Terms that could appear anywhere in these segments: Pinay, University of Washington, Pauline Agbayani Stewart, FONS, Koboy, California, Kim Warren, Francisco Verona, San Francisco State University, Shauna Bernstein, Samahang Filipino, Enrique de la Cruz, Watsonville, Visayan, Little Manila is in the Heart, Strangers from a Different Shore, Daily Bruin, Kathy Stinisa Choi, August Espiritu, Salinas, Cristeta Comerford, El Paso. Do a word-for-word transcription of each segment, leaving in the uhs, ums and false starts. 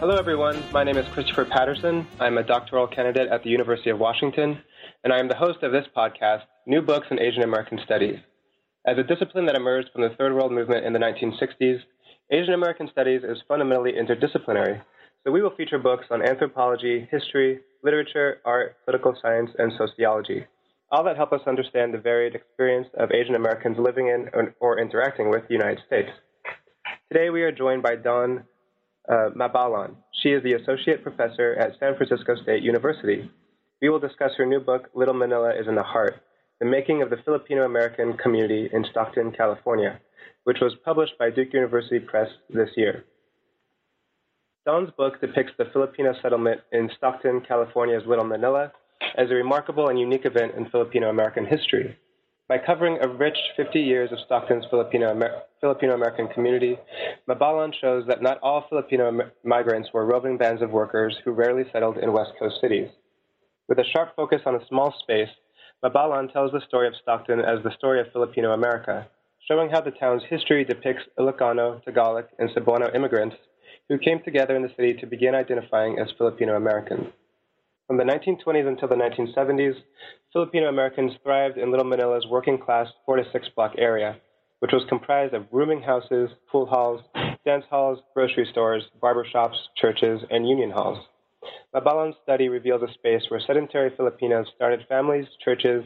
Hello, everyone. My name is Christopher Patterson. I'm a doctoral candidate at the University of Washington, and I am the host of this podcast, New Books in Asian American Studies. As a discipline that emerged from the Third World Movement in the nineteen sixties, Asian American Studies is fundamentally interdisciplinary, so we will feature books on anthropology, history, literature, art, political science, and sociology, all that help us understand the varied experience of Asian Americans living in or, or interacting with the United States. Today, we are joined by Dawn Uh, Mabalon. She is the associate professor at San Francisco State University. We will discuss her new book, Little Manila is in the Heart, The Making of the Filipino-American Community in Stockton, California, which was published by Duke University Press this year. Dawn's book depicts the Filipino settlement in Stockton, California's Little Manila as a remarkable and unique event in Filipino-American history. By covering a rich fifty years of Stockton's Filipino Amer- Filipino-American community, Mabalon shows that not all Filipino Amer- migrants were roving bands of workers who rarely settled in West Coast cities. With a sharp focus on a small space, Mabalon tells the story of Stockton as the story of Filipino America, showing how the town's history depicts Ilocano, Tagalog, and Cebuano immigrants who came together in the city to begin identifying as Filipino Americans. From the nineteen twenties until the nineteen seventies, Filipino Americans thrived in Little Manila's working-class four to six block area, which was comprised of rooming houses, pool halls, dance halls, grocery stores, barbershops, churches, and union halls. Mabalon's study reveals a space where sedentary Filipinos started families, churches,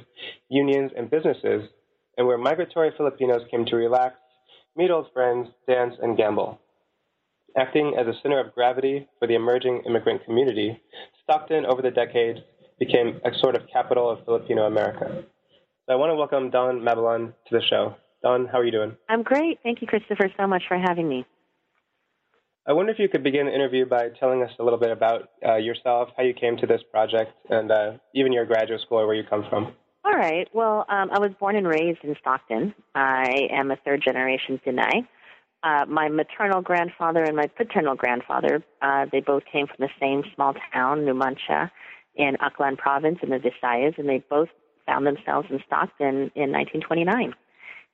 unions, and businesses, and where migratory Filipinos came to relax, meet old friends, dance, and gamble. Acting as a center of gravity for the emerging immigrant community, Stockton, over the decades, became a sort of capital of Filipino America. So I want to welcome Dawn Mabalon to the show. Dawn, how are you doing? I'm great. Thank you, Christopher, so much for having me. I wonder if you could begin the interview by telling us a little bit about uh, yourself, how you came to this project, and uh, even your graduate school or where you come from. All right. Well, um, I was born and raised in Stockton. I am a third-generation Diné. Uh, my maternal grandfather and my paternal grandfather, uh, they both came from the same small town, Numancia, in Aklan province in the Visayas, and they both found themselves in Stockton in nineteen twenty-nine.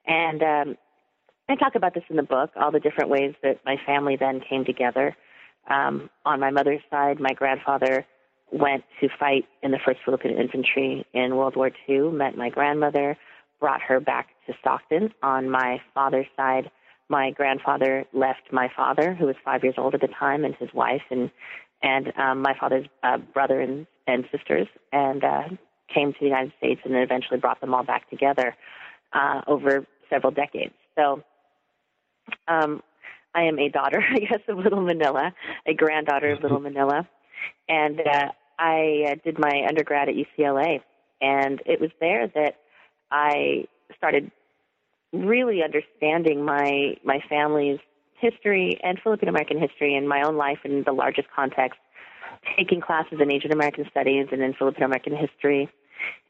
And um, I talk about this in the book, all the different ways that my family then came together. Um, on my mother's side, my grandfather went to fight in the First Filipino Infantry in World War Two, met my grandmother, brought her back to Stockton. On my father's side, my grandfather left my father, who was five years old at the time, and his wife, and and um, my father's uh, brother and, and sisters, and uh, came to the United States and then eventually brought them all back together uh, over several decades. So um, I am a daughter, I guess, of Little Manila, a granddaughter of Little Manila. And uh, I uh, did my undergrad at U C L A, and it was there that I started really understanding my my family's history and Filipino American history and my own life in the largest context, taking classes in Asian American Studies and in Filipino American history.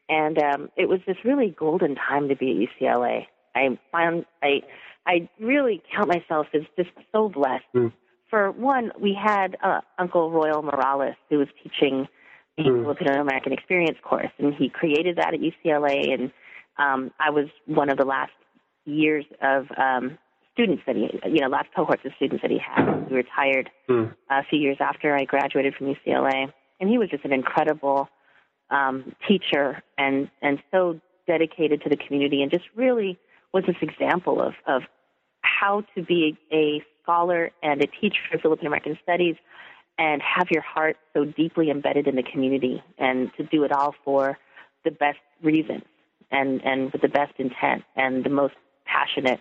And um, it was this really golden time to be at U C L A. I found I I really count myself as just so blessed. Mm. For one, we had uh, Uncle Royal Morales, who was teaching the mm. Filipino American Experience course, and he created that at U C L A. And um, I was one of the last years of um, students that he, you know, last cohorts of students that he had. He retired mm. a few years after I graduated from U C L A, and he was just an incredible um, teacher and, and so dedicated to the community, and just really was this example of, of how to be a scholar and a teacher of Filipino American Studies and have your heart so deeply embedded in the community and to do it all for the best reasons and, and with the best intent and the most passionate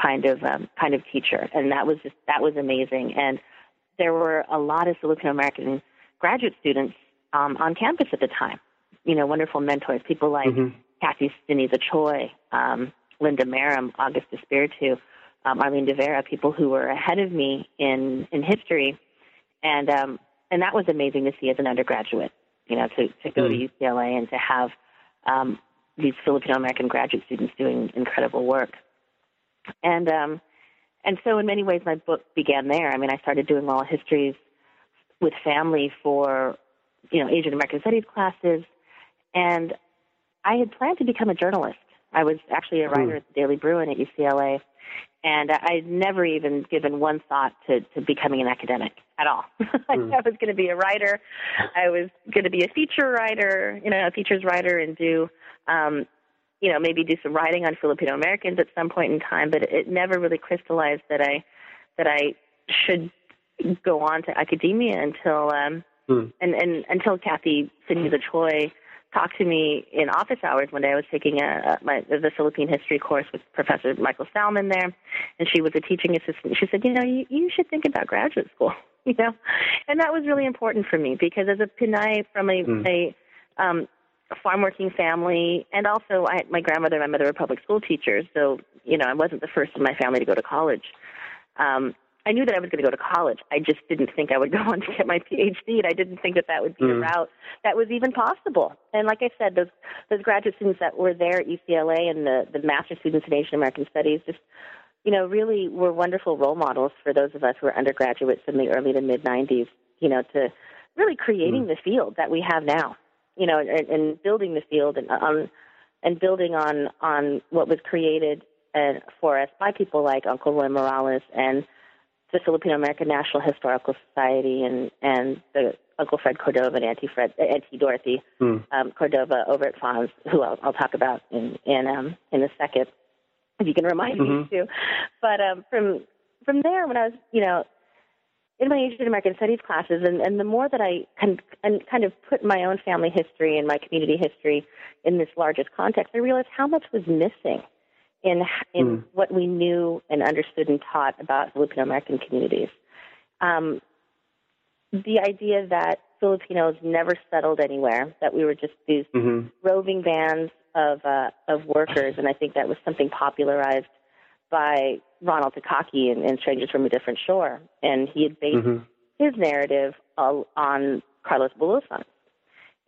kind of um, kind of teacher, and that was just that was amazing. And there were a lot of Filipino American graduate students um, on campus at the time. You know, wonderful mentors, people like mm-hmm. Kathy Stinisa Choi, um, Linda Merrim, August Espiritu, um, Arlene De Vera, people who were ahead of me in in history And um, and that was amazing to see as an undergraduate, you know, to, to go mm. to U C L A and to have um, these Filipino-American graduate students doing incredible work. And um, and so in many ways my book began there. I mean, I started doing oral histories with family for, you know, Asian American Studies classes. And I had planned to become a journalist. I was actually a writer mm. at the Daily Bruin at U C L A. And I had never even given one thought to, to becoming an academic at all. Mm. I was going to be a writer. I was going to be a feature writer, you know, a features writer and do, um, you know, maybe do some writing on Filipino Americans at some point in time. But it never really crystallized that I that I should go on to academia until um, mm. and, and until Kathy Sinisa mm. Choi talked to me in office hours one day. I was taking a, a my, the Philippine history course with Professor Michael Salman there, and she was a teaching assistant. She said, you know, you, you should think about graduate school, you know. And that was really important for me because as a Pinay from a, mm. a um, farm-working family, and also I, my grandmother and my mother were public school teachers, so, you know, I wasn't the first in my family to go to college. Um, I knew that I was going to go to college. I just didn't think I would go on to get my P H D, and I didn't think that that would be mm. a route that was even possible. And like I said, those those graduate students that were there at U C L A and the, the master's students in Asian American Studies just, you know, really were wonderful role models for those of us who were undergraduates in the early to mid-nineties, you know, to really creating mm. the field that we have now, you know, and, and building the field and um, and building on, on what was created uh, for us by people like Uncle Roy Morales and the Filipino American National Historical Society and, and the Uncle Fred Cordova and Auntie Fred, Auntie Dorothy mm. um, Cordova over at F O N S, who I'll, I'll talk about in in, um, in a second, if you can remind mm-hmm. me to. But um, from from there, when I was, you know, in my Asian American Studies classes, and, and the more that I con- and kind of put my own family history and my community history in this largest context, I realized how much was missing in in mm. what we knew and understood and taught about Filipino-American communities. Um, the idea that Filipinos never settled anywhere, that we were just these mm-hmm. roving bands of uh, of workers, and I think that was something popularized by Ronald Takaki in, in Strangers from a Different Shore, and he had based mm-hmm. his narrative uh, on Carlos Bulosan.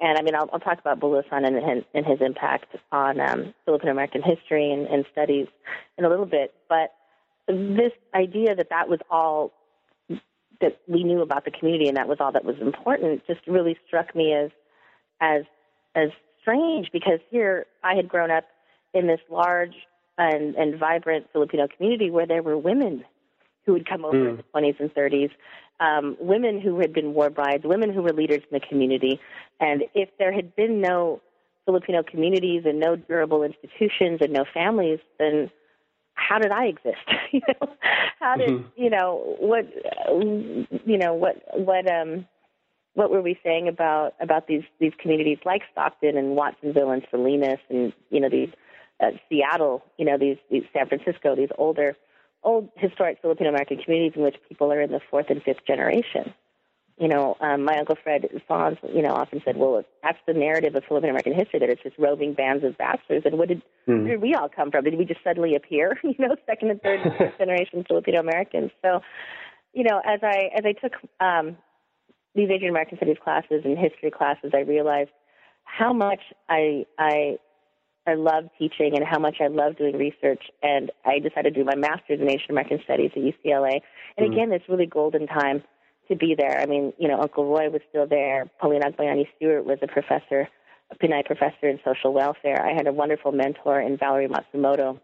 And, I mean, I'll, I'll talk about Bulosan and, and, and his impact on um, Filipino-American history and, and studies in a little bit. But this idea that that was all that we knew about the community and that was all that was important just really struck me as as as strange, because here I had grown up in this large and, and vibrant Filipino community where there were women who had come over mm. in the twenties and thirties, um, women who had been war brides, women who were leaders in the community. And if there had been no Filipino communities and no durable institutions and no families, then how did I exist? you know, how did, mm-hmm. you know, what, you know, what, what, um, what were we saying about, about these, these communities like Stockton and Watsonville and Salinas and, you know, these, uh, Seattle, you know, these, these San Francisco, these older old historic Filipino-American communities in which people are in the fourth and fifth generation. You know, um, my Uncle Fred Fons, you know, often said, well, that's the narrative of Filipino-American history, that it's just roving bands of bachelors. And what did, mm. where did we all come from? Did we just suddenly appear, you know, second and third and fifth generation Filipino-Americans? So, you know, as I as I took um, these Asian-American studies classes and history classes, I realized how much I I I love teaching and how much I love doing research, and I decided to do my master's in Asian American Studies at U C L A. And mm-hmm. again, this really golden time to be there. I mean, you know, Uncle Roy was still there. Pauline Agbayani Stewart was a professor, a Pinay professor in social welfare. I had a wonderful mentor in Valerie Matsumoto,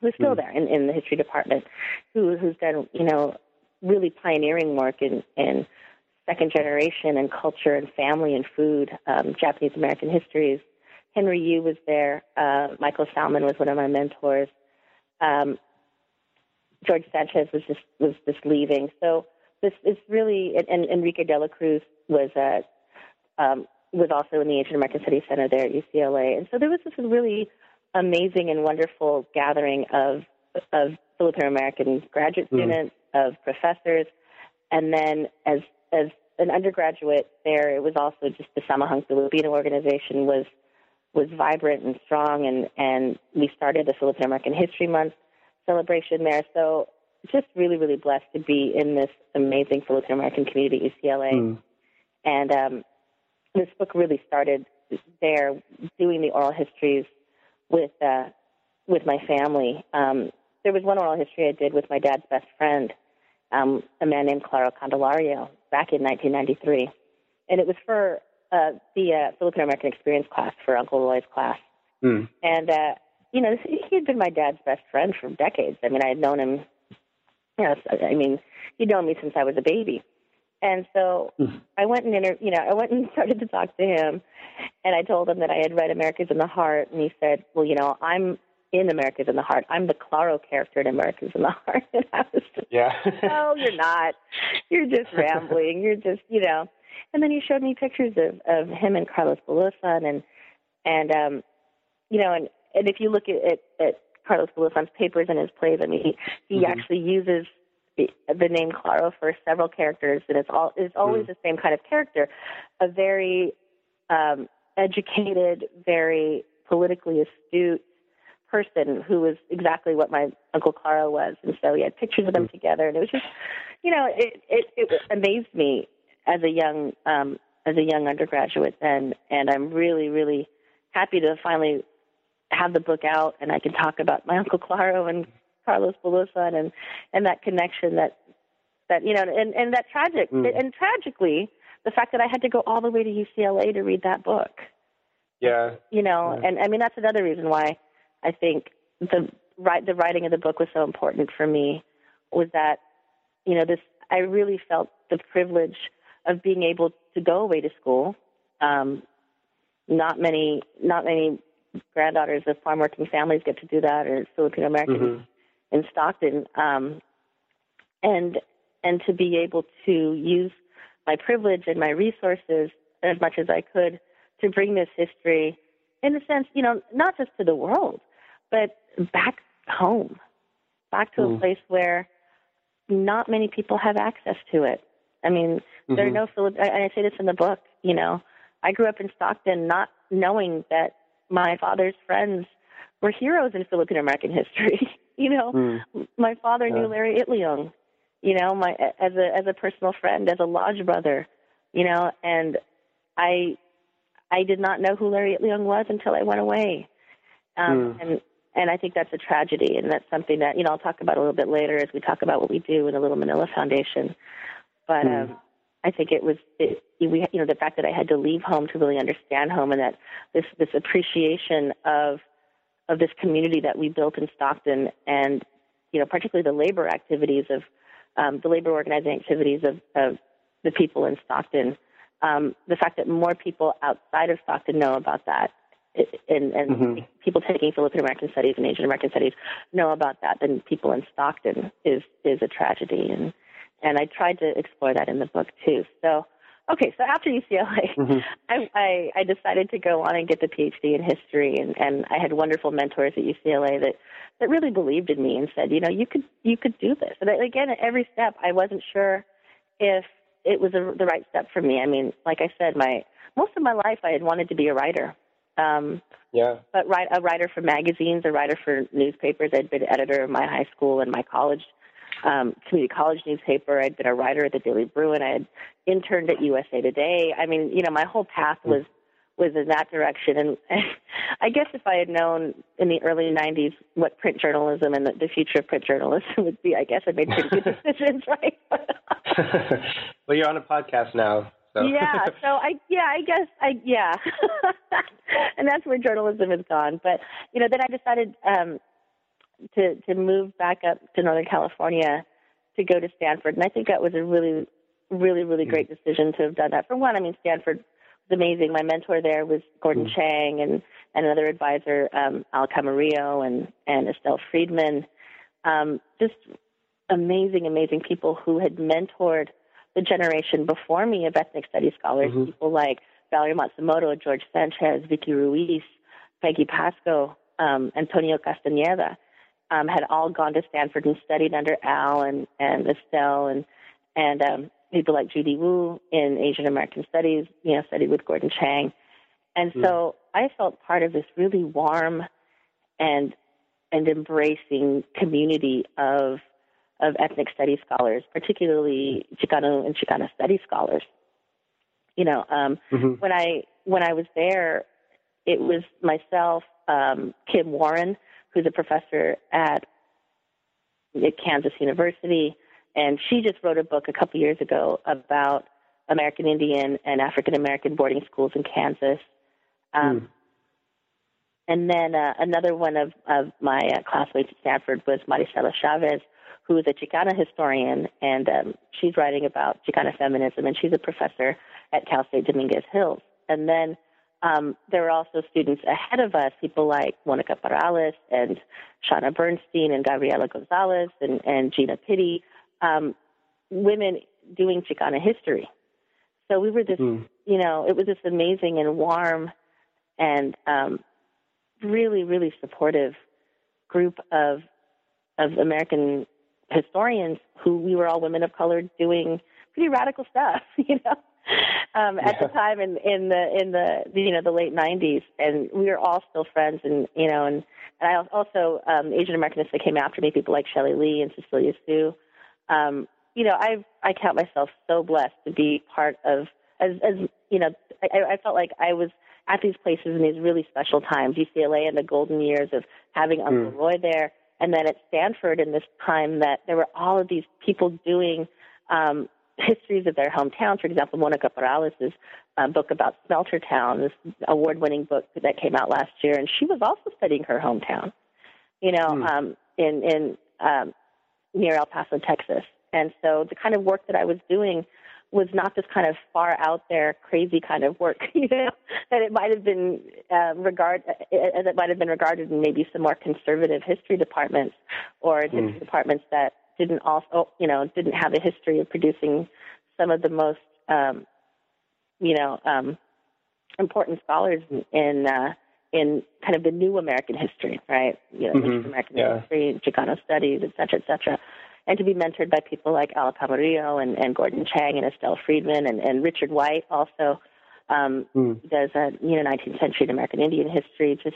who's still mm-hmm. there in, in the history department, who who's done, you know, really pioneering work in, in second generation and culture and family and food, um, Japanese American histories. Henry Yu was there. Uh, Michael Salman was one of my mentors. Um, George Sanchez was just was just leaving. So this is really, and Enrique de la Cruz was uh, um, was also in the Asian American Studies Center there at U C L A. And so there was this really amazing and wonderful gathering of of Filipino American graduate students, mm. of professors, and then as as an undergraduate there, it was also just the Samahang Filipino organization was. was vibrant and strong, and, and we started the Filipino American History Month celebration there. So just really, really blessed to be in this amazing Filipino American community at U C L A. Mm. And um, this book really started there, doing the oral histories with uh, with my family. Um, there was one oral history I did with my dad's best friend, um, a man named Claro Candelario, back in nineteen ninety-three. And it was for uh, the uh, Filipino American Experience class, for Uncle Roy's class. Mm. And, uh, you know, he had been my dad's best friend for decades. I mean, I had known him, you know, I mean, he'd known me since I was a baby. And so mm. I went and, inter- you know, I went and started to talk to him, and I told him that I had read America Is in the Heart, and he said, well, you know, I'm in America Is in the Heart. I'm the Claro character in America Is in the Heart. And I was just, yeah. no, you're not. You're just rambling. You're just, you know. And then he showed me pictures of, of him and Carlos Bulosan, and, and um, you know, and, and if you look at, at, at Carlos Bulosan's papers and his plays, I mean, he, he mm-hmm. actually uses The, the name Claro for several characters, and it's all it's always mm. the same kind of character, a very um, educated, very politically astute person who was exactly what my Uncle Claro was. And so we had pictures of them mm. together, and it was just, you know, it it, it amazed me as a young um, as a young undergraduate, and and I'm really really happy to finally have the book out, and I can talk about my Uncle Claro and Carlos Bulosan and, and that connection that, that you know, and, and that tragic, mm. and tragically, the fact that I had to go all the way to U C L A to read that book. Yeah. You know, yeah. and I mean, that's another reason why I think the the writing of the book was so important for me, was that, you know, this, I really felt the privilege of being able to go away to school. Um, not many, not many granddaughters of farm working families get to do that, or Filipino Americans. Mm-hmm. in Stockton, um, and and to be able to use my privilege and my resources as much as I could to bring this history, in a sense, you know, not just to the world, but back home, back to mm. a place where not many people have access to it. I mean, mm-hmm. there are no, and I say this in the book, you know, I grew up in Stockton not knowing that my father's friends were heroes in Filipino American history. You know, mm. my father yeah. knew Larry Itliong, you know, my as a as a personal friend, as a lodge brother, you know, and I I did not know who Larry Itliong was until I went away. Um, mm. and, and I think that's a tragedy, and that's something that, you know, I'll talk about a little bit later as we talk about what we do in the Little Manila Foundation. But mm. um, I think it was, it, we, you know, the fact that I had to leave home to really understand home, and that this, this appreciation of, of this community that we built in Stockton, and, you know, particularly the labor activities of, um, the labor organizing activities of, of the people in Stockton. Um, the fact that more people outside of Stockton know about that, and, and mm-hmm. people taking Filipino American studies and Asian American studies know about that than people in Stockton is, is a tragedy. And, and I tried to explore that in the book too. So, okay, so after U C L A, mm-hmm. I, I, I decided to go on and get the PhD in history, and, and I had wonderful mentors at U C L A that, that really believed in me and said, you know, you could you could do this. And I, again, at every step, I wasn't sure if it was a, the right step for me. I mean, like I said, my most of my life I had wanted to be a writer, um, yeah, but write, a writer for magazines, a writer for newspapers. I'd been editor of my high school and my college. Um, community college newspaper. I'd been a writer at the Daily Bruin. I had interned at U S A Today. I mean, you know, my whole path was was in that direction. And, and I guess if I had known in the early nineties what print journalism and the, the future of print journalism would be, I guess I'd made pretty good decisions, right? Well, you're on a podcast now. So. yeah, so I, yeah, I guess, I yeah. And that's where journalism has gone. But, you know, then I decided um, to to move back up to Northern California to go to Stanford. And I think that was a really, really, really great decision to have done that. For one, I mean, Stanford was amazing. My mentor there was Gordon Chang, and, and another advisor, um, Al Camarillo and, and Estelle Friedman. Um, just amazing, amazing people who had mentored the generation before me of ethnic studies scholars, mm-hmm. people like Valerie Matsumoto, George Sanchez, Vicky Ruiz, Peggy Pasco, um, Antonio Castañeda. Um, had all gone to Stanford and studied under Al and, and Estelle and and um, people like Judy Wu in Asian American Studies, you know, studied with Gordon Chang. And mm. so I felt part of this really warm and and embracing community of of ethnic studies scholars, particularly Chicano and Chicana studies scholars. You know, um, mm-hmm. when I when I was there, it was myself, um, Kim Warren, who's a professor at, at Kansas University, and she just wrote a book a couple years ago about American Indian and African American boarding schools in Kansas. Um, mm. And then uh, another one of, of my uh, classmates at Stanford was Maricela Chavez, who is a Chicana historian, and um, she's writing about Chicana feminism, and she's a professor at Cal State Dominguez Hills. And then um, there were also students ahead of us, people like Monica Parales and Shauna Bernstein and Gabriela Gonzalez and, and Gina Pitti, um, women doing Chicana history. So we were just, mm. you know, it was just amazing and warm and um, really, really supportive group of of American historians who we were all women of color doing pretty radical stuff, you know, um, at yeah. the time in, in the, in the, you know, the late nineties. And we were all still friends and, you know, and, and I also, um, Asian Americanists that came after me, people like Shelley Lee and Cecilia Sue. Um, you know, I, I count myself so blessed to be part of, as, as you know, I, I felt like I was at these places in these really special times, U C L A in the golden years of having Uncle mm. Roy there. And then at Stanford in this time that there were all of these people doing um, histories of their hometowns. For example, Monica Parales' uh, book about Smelter Town, this award-winning book that came out last year, and she was also studying her hometown, you know, mm. um, in, in um, near El Paso, Texas. And so the kind of work that I was doing was not this kind of far out there, crazy kind of work, you know, that it might have been uh, regard as it might have been regarded in maybe some more conservative history departments or history mm. departments that didn't also, you know, didn't have a history of producing some of the most, um, you know, um, important scholars in in, uh, in kind of the new American history, right? You know, mm-hmm. American yeah. history, Chicano studies, et cetera, et cetera. And to be mentored by people like Al Camarillo and, and Gordon Chang and Estelle Friedman and, and Richard White also um, mm. does a you know nineteenth century American Indian history. Just,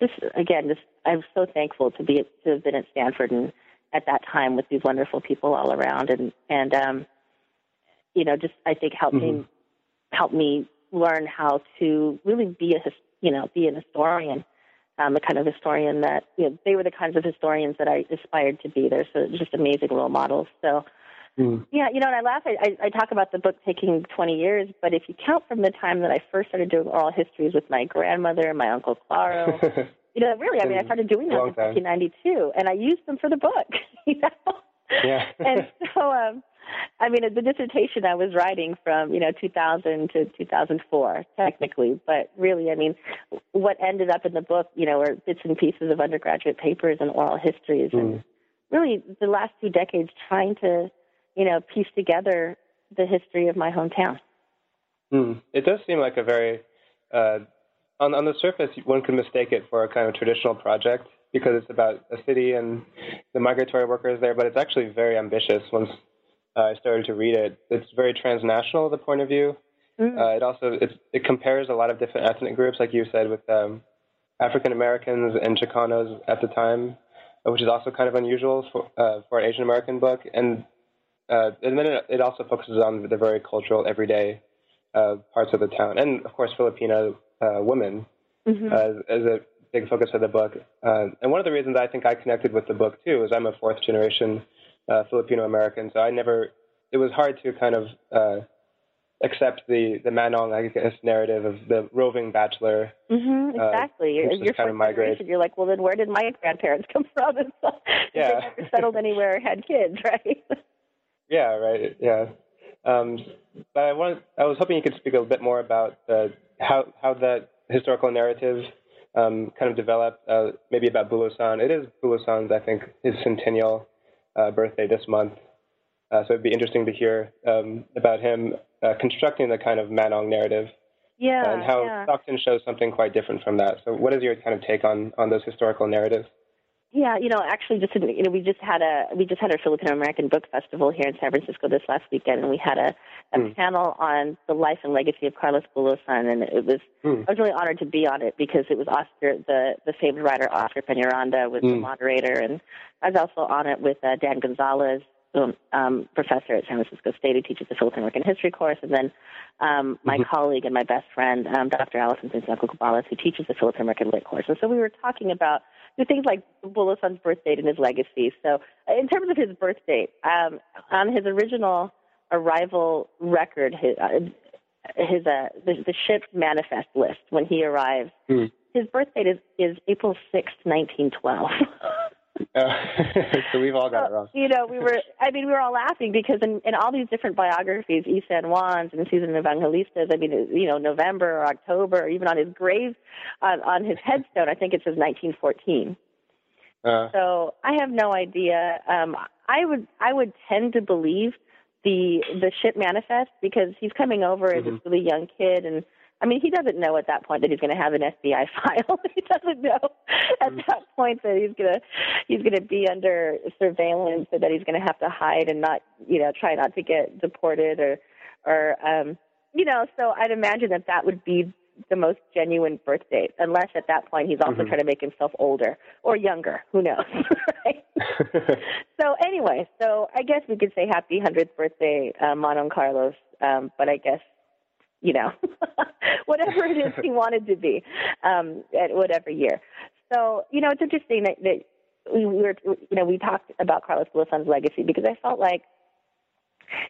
just again, just I'm so thankful to be to have been at Stanford and at that time with these wonderful people all around, and and um, you know just I think helped mm-hmm. me help me learn how to really be a you know be an historian. Um, the kind of historian that, you know, they were the kinds of historians that I aspired to be. They're so just amazing role models. So, mm. yeah, you know, and I laugh, I, I talk about the book taking twenty years, but if you count from the time that I first started doing oral histories with my grandmother, my Uncle Claro, you know, really, I mean, I started doing that in nineteen ninety-two, and I used them for the book, you know? Yeah. And so, um, I mean, the dissertation I was writing from, you know, two thousand to two thousand four, technically, but really, I mean, what ended up in the book, you know, were bits and pieces of undergraduate papers and oral histories, mm. and really the last two decades trying to, you know, piece together the history of my hometown. Mm. It does seem like a very, uh, on, on the surface, one could mistake it for a kind of traditional project because it's about a city and the migratory workers there, but it's actually very ambitious once Uh, I started to read it. It's very transnational, the point of view. Mm. Uh, it also it, it compares a lot of different ethnic groups, like you said, with um, African Americans and Chicanos at the time, which is also kind of unusual for, uh, for an Asian American book. And, uh, and then it, it also focuses on the very cultural, everyday uh, parts of the town, and of course Filipino uh, women mm-hmm. uh, as a big focus of the book. Uh, and one of the reasons I think I connected with the book too is I'm a fourth generation. Uh, Filipino American, so I never. It was hard to kind of uh, accept the the Manong, I guess, narrative of the roving bachelor. Mm-hmm, exactly. Uh, you're, you're kind of migration. You're like, well, then where did my grandparents come from? And so, yeah. They never settled anywhere, or had kids, right? yeah, right. Yeah. Um, but I wanted, I was hoping you could speak a bit more about uh, how how that historical narrative um, kind of developed. Uh, maybe about Bulosan. It is Bulosan's, I think, his centennial. Uh, birthday this month, uh, so it'd be interesting to hear um, about him uh, constructing the kind of Manong narrative, yeah, and how yeah. Stockton shows something quite different from that. So, what is your kind of take on on those historical narratives? Yeah, you know, actually, just you know, we just had a we just had our Filipino American Book Festival here in San Francisco this last weekend, and we had a, a mm. panel on the life and legacy of Carlos Bulosan, and it was mm. I was really honored to be on it because it was Oscar the the famed writer Oscar Peñaranda was mm. the moderator, and I was also on it with uh, Dan Gonzalez, um, um, professor at San Francisco State, who teaches the Filipino American History course, and then um, my mm-hmm. colleague and my best friend, um, Doctor Allison Pinzanco-Cabalas, who teaches the Filipino American Lit course, and so we were talking about things like Bulosan's birth date and his legacy. So in terms of his birth date, um, on his original arrival record, his uh, his uh, the, the ship manifest list when he arrives, mm. his birth date is, is April sixth, nineteen twelve. Uh, so we've all got so, it wrong. You know, we were, I mean, we were all laughing because in, in all these different biographies, E. San Juan's and Susan Evangelista's, I mean, you know, November or October, or even on his grave, on, on his headstone, I think it says nineteen fourteen. Uh, so I have no idea. Um, I would, I would tend to believe the, the ship manifest because he's coming over mm-hmm. as a really young kid and, I mean, he doesn't know at that point that he's going to have an F B I file. He doesn't know at that point that he's going to he's going to be under surveillance, or that he's going to have to hide and not, you know, try not to get deported, or, or um, you know. So I'd imagine that that would be the most genuine birth date, unless at that point he's also mm-hmm. trying to make himself older or younger. Who knows? Right? So anyway, so I guess we could say happy hundredth birthday, uh, Manon Carlos. Um, but I guess. You know, whatever it is he wanted to be um, at whatever year. So, you know, it's interesting that, that we were, you know, we talked about Carlos Bulosan's legacy because I felt like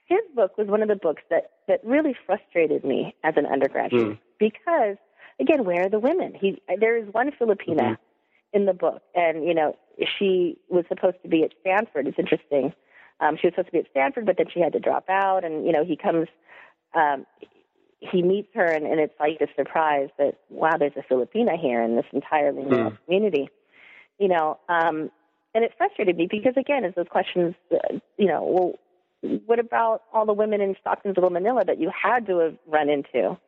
his book was one of the books that, that really frustrated me as an undergraduate mm. because, again, where are the women? He, there is one Filipina mm-hmm. in the book, and, you know, she was supposed to be at Stanford. It's interesting. Um, she was supposed to be at Stanford, but then she had to drop out, and, you know, he comes um, – he meets her, and, and it's like a surprise that, wow, there's a Filipina here in this entirely new mm. community, you know. Um, and it frustrated me because, again, it's those questions, uh, you know, well, what about all the women in Stockton's Little Manila that you had to have run into,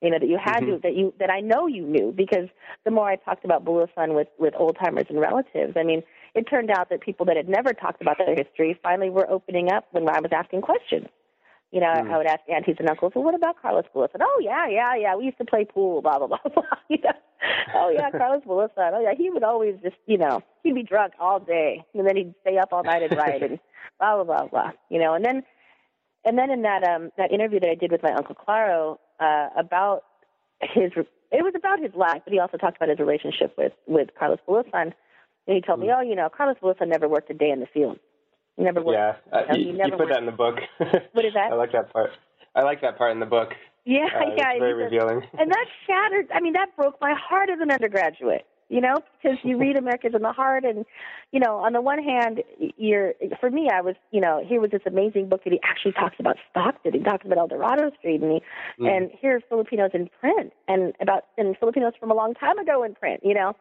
you know, that you had mm-hmm. to, that you that I know you knew, because the more I talked about Bulosan with, with old-timers and relatives, I mean, it turned out that people that had never talked about their history finally were opening up when I was asking questions. You know, mm. I would ask aunties and uncles, well, what about Carlos Bulosan? Oh, yeah, yeah, yeah. We used to play pool, blah, blah, blah, blah. You know? Oh, yeah, Carlos Bulosan. Oh, yeah, he would always just, you know, he'd be drunk all day, and then he'd stay up all night and write, and blah, blah, blah, blah. You know, and then and then in that um, that interview that I did with my Uncle Claro uh, about his, it was about his life, but he also talked about his relationship with, with Carlos Bulosan. And he told mm. me, oh, you know, Carlos Bulosan never worked a day in the field. Never worked. Yeah, uh, you, you, never you put worked. That in the book. What is that? I like that part. I like that part in the book. Yeah, uh, yeah. It's very revealing. And that shattered, I mean, that broke my heart as an undergraduate, you know, because you read America Is in the Heart, and, you know, on the one hand, you're, for me, I was, you know, here was this amazing book that he actually talks about Stockton. He talks about El Dorado Street, and, he, mm. and here are Filipinos in print, and about and Filipinos from a long time ago in print, you know.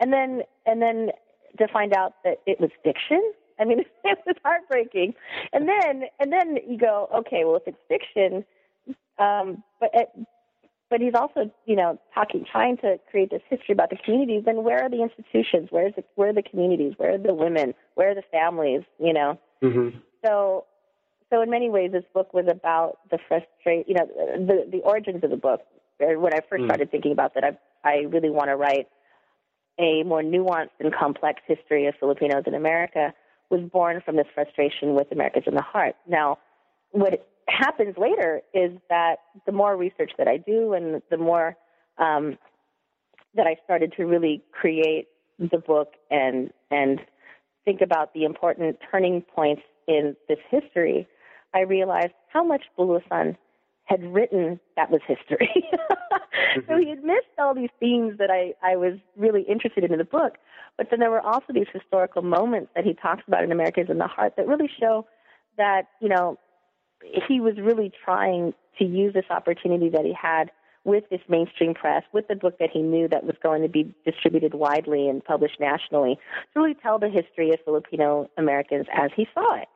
And then and then to find out that it was fiction, I mean, it was heartbreaking. And then and then you go, okay, well, if it's fiction, um, but it, but he's also, you know, talking, trying to create this history about the communities, then where are the institutions? Where, is the, where are the communities? Where are the women? Where are the families, you know? Mm-hmm. So so in many ways, this book was about the frustration, you know, the, the origins of the book. When I first mm. started thinking about that, I I really want to write a more nuanced and complex history of Filipinos in America, was born from this frustration with America's in the Heart. Now, what happens later is that the more research that I do and the more um, that I started to really create the book and and think about the important turning points in this history, I realized how much Bulosan had written that was history. So he had missed all these themes that I, I was really interested in in the book. But then there were also these historical moments that he talks about in America Is in the Heart that really show that, you know, he was really trying to use this opportunity that he had with this mainstream press, with the book that he knew that was going to be distributed widely and published nationally, to really tell the history of Filipino Americans as he saw it.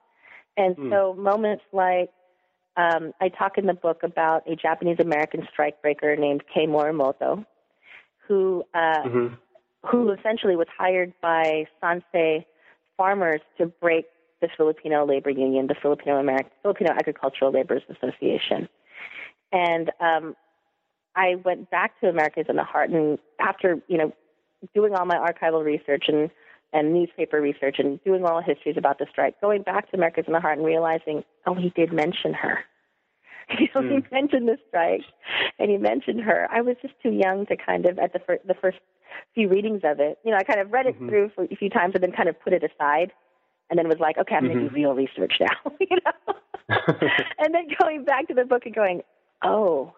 And hmm. so moments like, Um, I talk in the book about a Japanese-American strikebreaker named Kei Morimoto, who uh, mm-hmm. who essentially was hired by Sansei farmers to break the Filipino labor union, the Filipino American Filipino Agricultural Laborers Association. And um, I went back to America Is in the Heart, and after, you know, doing all my archival research and, and newspaper research and doing all histories about the strike, going back to America Is in the Heart and realizing, oh, he did mention her. You know, mm. He mentioned the strike, and he mentioned her. I was just too young to kind of, at the, fir- the first few readings of it, you know, I kind of read it mm-hmm. through for a few times and then kind of put it aside, and then was like, okay, I'm mm-hmm. going to do real research now, you know? And then going back to the book and going, oh,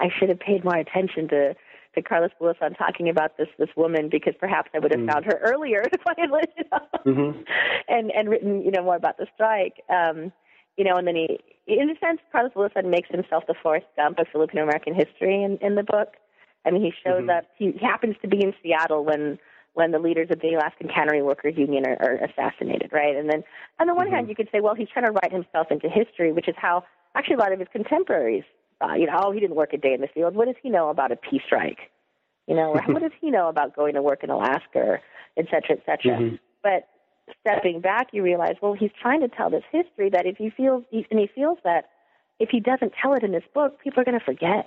I should have paid more attention to, to Carlos Bulosan talking about this this woman, because perhaps I would have mm. found her earlier if I had let it up mm-hmm. and, and written, you know, more about the strike. Um, you know, and then he, in a sense, Carlos Bulosan makes himself the Forrest Gump of Filipino-American history in, in the book. I mean, he shows mm-hmm. up. He happens to be in Seattle when when the leaders of the Alaskan Cannery Workers Union are, are assassinated, right? And then on the one mm-hmm. hand, you could say, well, he's trying to write himself into history, which is how actually a lot of his contemporaries Uh, you know, oh, he didn't work a day in the field. What does he know about a peace strike? You know, or what does he know about going to work in Alaska, et cetera, et cetera. Mm-hmm. But stepping back, you realize, well, he's trying to tell this history that if he feels, and he feels that if he doesn't tell it in this book, people are going to forget.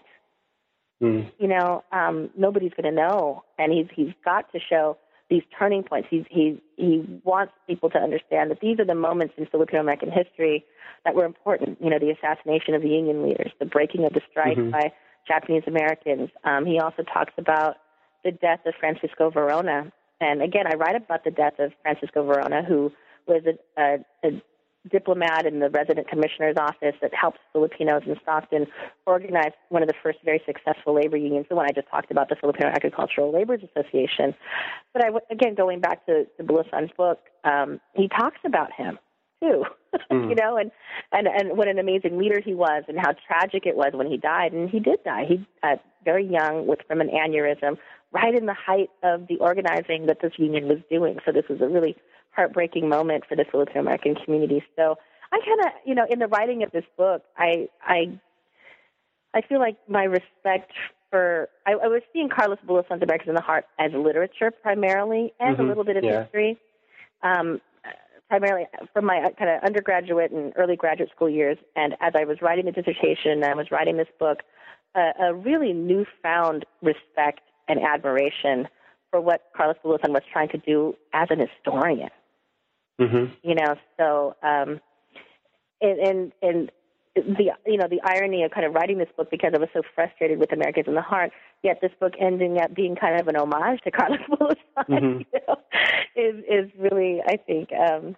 Mm-hmm. You know, um, nobody's going to know, and he's he's got to show these turning points. He he he wants people to understand that these are the moments in Filipino American history that were important. You know, the assassination of the union leaders, the breaking of the strike mm-hmm. by Japanese Americans. Um, he also talks about the death of Francisco Verona, and again, I write about the death of Francisco Verona, who was a, a, a diplomat in the resident commissioner's office that helped Filipinos in Stockton organize one of the first very successful labor unions, the one I just talked about, the Filipino Agricultural Laborers Association. But I, again, going back to, to Bulosan's book, um, he talks about him too, mm. you know, and, and, and what an amazing leader he was and how tragic it was when he died. And he did die. He died very young with from an aneurysm right in the height of the organizing that this union was doing. So this was a really heartbreaking moment for the Filipino American community. So I kind of, you know, in the writing of this book, I, I, I feel like my respect for I, I was seeing Carlos Bulosan's America Is in the Heart as literature primarily, and mm-hmm. a little bit of yeah. history, um, primarily from my kind of undergraduate and early graduate school years. And as I was writing the dissertation, I was writing this book, uh, a really newfound respect and admiration for what Carlos Bulosan was trying to do as an historian. Mm-hmm. You know, so um, and, and and the you know the irony of kind of writing this book, because I was so frustrated with America Is in the Heart, yet this book ending up being kind of an homage to Carlos Bulosan, mm-hmm. you know, is is really, I think, um,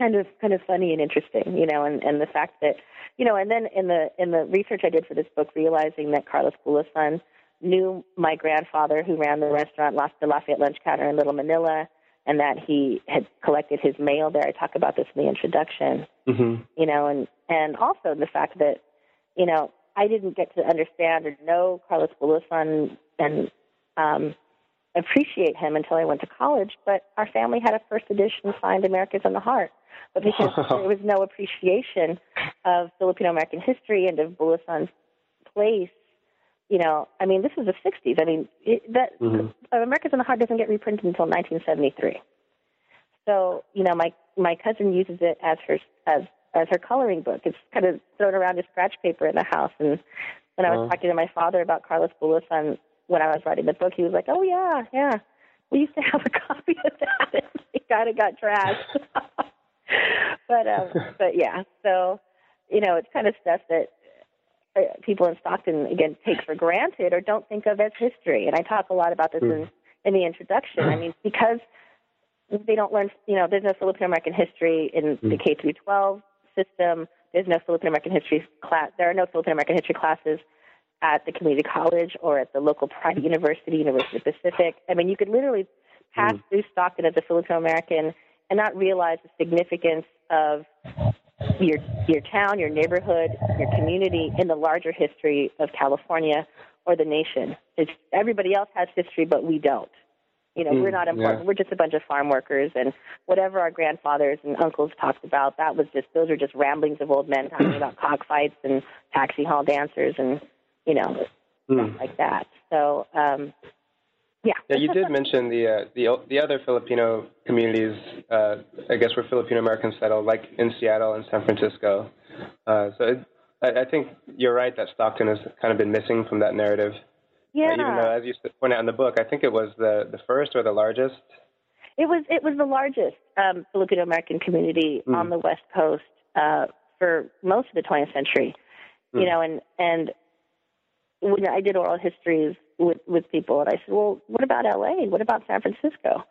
kind of kind of funny and interesting. You know, and, and the fact that, you know, and then in the in the research I did for this book, realizing that Carlos Bulosan knew my grandfather, who ran the restaurant the Lafayette Lunch Counter in Little Manila, and that he had collected his mail there. I talk about this in the introduction, mm-hmm. you know, and, and also the fact that, you know, I didn't get to understand or know Carlos Bulosan and um, appreciate him until I went to college, but our family had a first edition signed America Is in the Heart. But because wow. there was no appreciation of Filipino-American history and of Bulosan's place, you know, I mean, this was the sixties. I mean, it, that mm-hmm. America's in the Heart doesn't get reprinted until nineteen seventy-three. So, you know, my my cousin uses it as her as as her coloring book. It's kind of thrown around as scratch paper in the house. And when I was uh-huh. talking to my father about Carlos Bulosan when I was writing the book, he was like, "Oh yeah, yeah, we used to have a copy of that." And it kind of got trashed. but um, but yeah, so you know, it's kind of stuff that people in Stockton, again, take for granted or don't think of as history. And I talk a lot about this mm. in, in the introduction. I mean, because they don't learn, you know, there's no Filipino-American history in mm. the K through twelve system. There's no Filipino-American history class. There are no Filipino-American history classes at the community college or at the local private university, University of Pacific. I mean, you could literally pass mm. through Stockton as a Filipino-American and not realize the significance of your your town, your neighborhood, your community in the larger history of California or the nation. It's everybody else has history, but we don't. You know, mm, we're not important. Yeah. We're just a bunch of farm workers, and whatever our grandfathers and uncles talked about, that was just those are just ramblings of old men talking about cockfights and taxi hall dancers and, you know, mm. stuff like that. So um, Yeah. Yeah, you did mention the uh, the the other Filipino communities. Uh, I guess where Filipino Americans settled, like in Seattle and San Francisco. Uh, so it, I, I think you're right that Stockton has kind of been missing from that narrative. Yeah. Uh, even though, as you point out in the book, I think it was the, the first or the largest. It was it was the largest um, Filipino American community mm. on the West Coast uh, for most of the twentieth century. Mm. You know, and and when I did oral histories with, with people, and I said, well, what about L A? What about San Francisco?